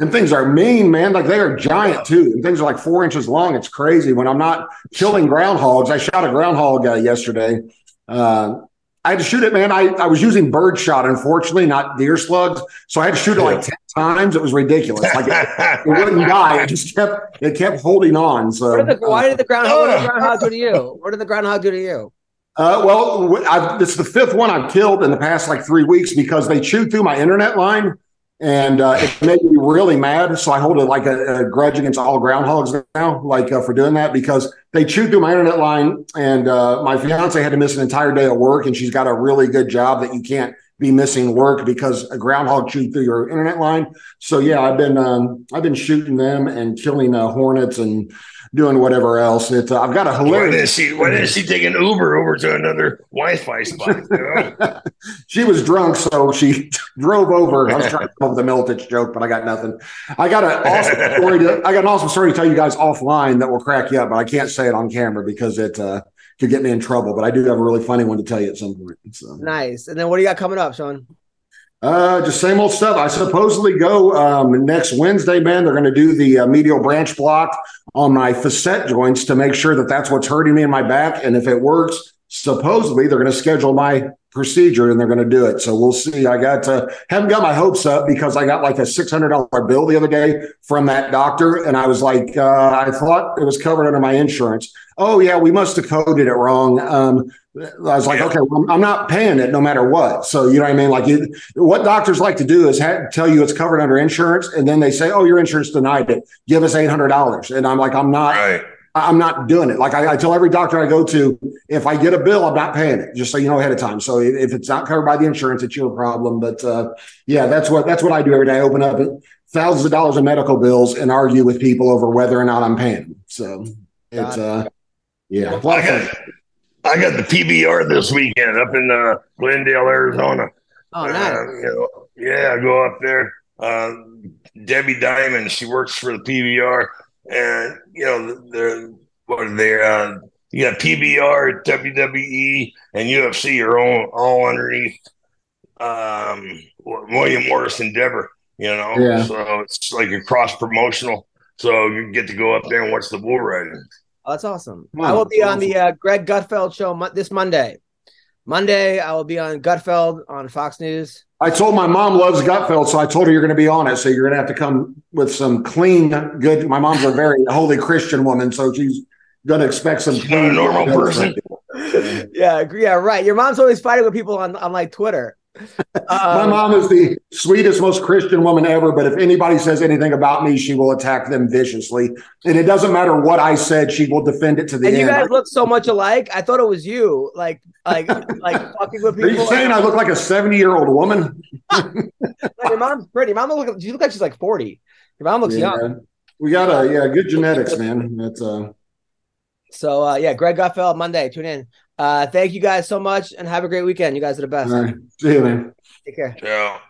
And things are mean, man. Like they are giant too. And things are like four inches long. It's crazy. When I'm not killing groundhogs, I shot a groundhog uh, yesterday. Uh, I had to shoot it, man. I, I was using bird shot, unfortunately, not deer slugs. So I had to shoot it like ten times. It was ridiculous. Like it, it wouldn't die. It just kept it kept holding on. So what did the, why did the groundhog, uh, groundhog do to you? What did the groundhog do to you? Uh, well, I've, it's the fifth one I've killed in the past like three weeks because they chewed through my internet line, and uh, it made me really mad. So I hold it like a, a grudge against all groundhogs now, like uh, for doing that because they chewed through my internet line, and uh, my fiance had to miss an entire day of work, and she's got a really good job that you can't be missing work because a groundhog chewed through your internet line. So yeah, I've been um, I've been shooting them and killing uh, hornets and doing whatever else. It's uh, I've got a hilarious. Why did she, why did she take an Uber over to another Wi-Fi spot? You know? She was drunk, so she drove over. I was trying to come up with a Miletich joke, but I got nothing. I got an awesome story. To, I got an awesome story to tell you guys offline that will crack you up, but I can't say it on camera because it uh, could get me in trouble. But I do have a really funny one to tell you at some point. So. Nice. And then what do you got coming up, Sean? Uh, just same old stuff. I supposedly go um, next Wednesday, man. They're going to do the uh, medial branch block on my facet joints to make sure that that's what's hurting me in my back. And if it works, supposedly they're going to schedule my procedure and they're going to do it. So we'll see. I got uh, haven't got my hopes up because I got like a six hundred dollar bill the other day from that doctor. And I was like, uh, I thought it was covered under my insurance. Oh, yeah, we must have coded it wrong. Um, I was like, okay, well, I'm not paying it no matter what. So, you know what I mean? Like you, what doctors like to do is ha- tell you it's covered under insurance. And then they say, oh, your insurance denied it. Give us eight hundred dollars. And I'm like, I'm not, right. I'm not doing it. Like I, I tell every doctor I go to, if I get a bill, I'm not paying it, just so you know ahead of time. So if it's not covered by the insurance, it's your problem. But uh, yeah, that's what, that's what I do every day. I open up thousands of dollars in medical bills and argue with people over whether or not I'm paying. So it's uh yeah. I got, I got the P B R this weekend up in uh, Glendale, Arizona. Oh, nice. Uh, you know, yeah, I go up there. Uh, Debbie Diamond, she works for the P B R, and you know they're what are they? Uh, you got P B R, W W E, and U F C are all, all underneath um, William Morris Endeavor. You know, yeah. So it's like a cross promotional. So you get to go up there and watch the bull riding. Oh, that's awesome. Mm, I will be on the uh, Greg Gutfeld show mo- this Monday. Monday, I will be on Gutfeld on Fox News. I told my mom loves Gutfeld, so I told her you're going to be on it. So you're going to have to come with some clean, good. My mom's a very holy Christian woman, so she's going to expect some clean, a normal person. yeah, yeah, right. Your mom's always fighting with people on, on like Twitter. My um, mom is the sweetest, most Christian woman ever, but if anybody says anything about me, she will attack them viciously. And it doesn't matter what I said, she will defend it to the and end. And you guys look so much alike. I thought it was you, like, like, like fucking with people. Are you saying I look like a seventy-year-old woman? Your mom's pretty. Mom look, you look like she's like forty. Your mom looks yeah. young. We got a yeah, good genetics, man. That's uh. So uh, yeah, Greg Gutfeld Monday. Tune in. Uh, thank you guys so much and have a great weekend. You guys are the best. All right. See you, man. Take care. Ciao.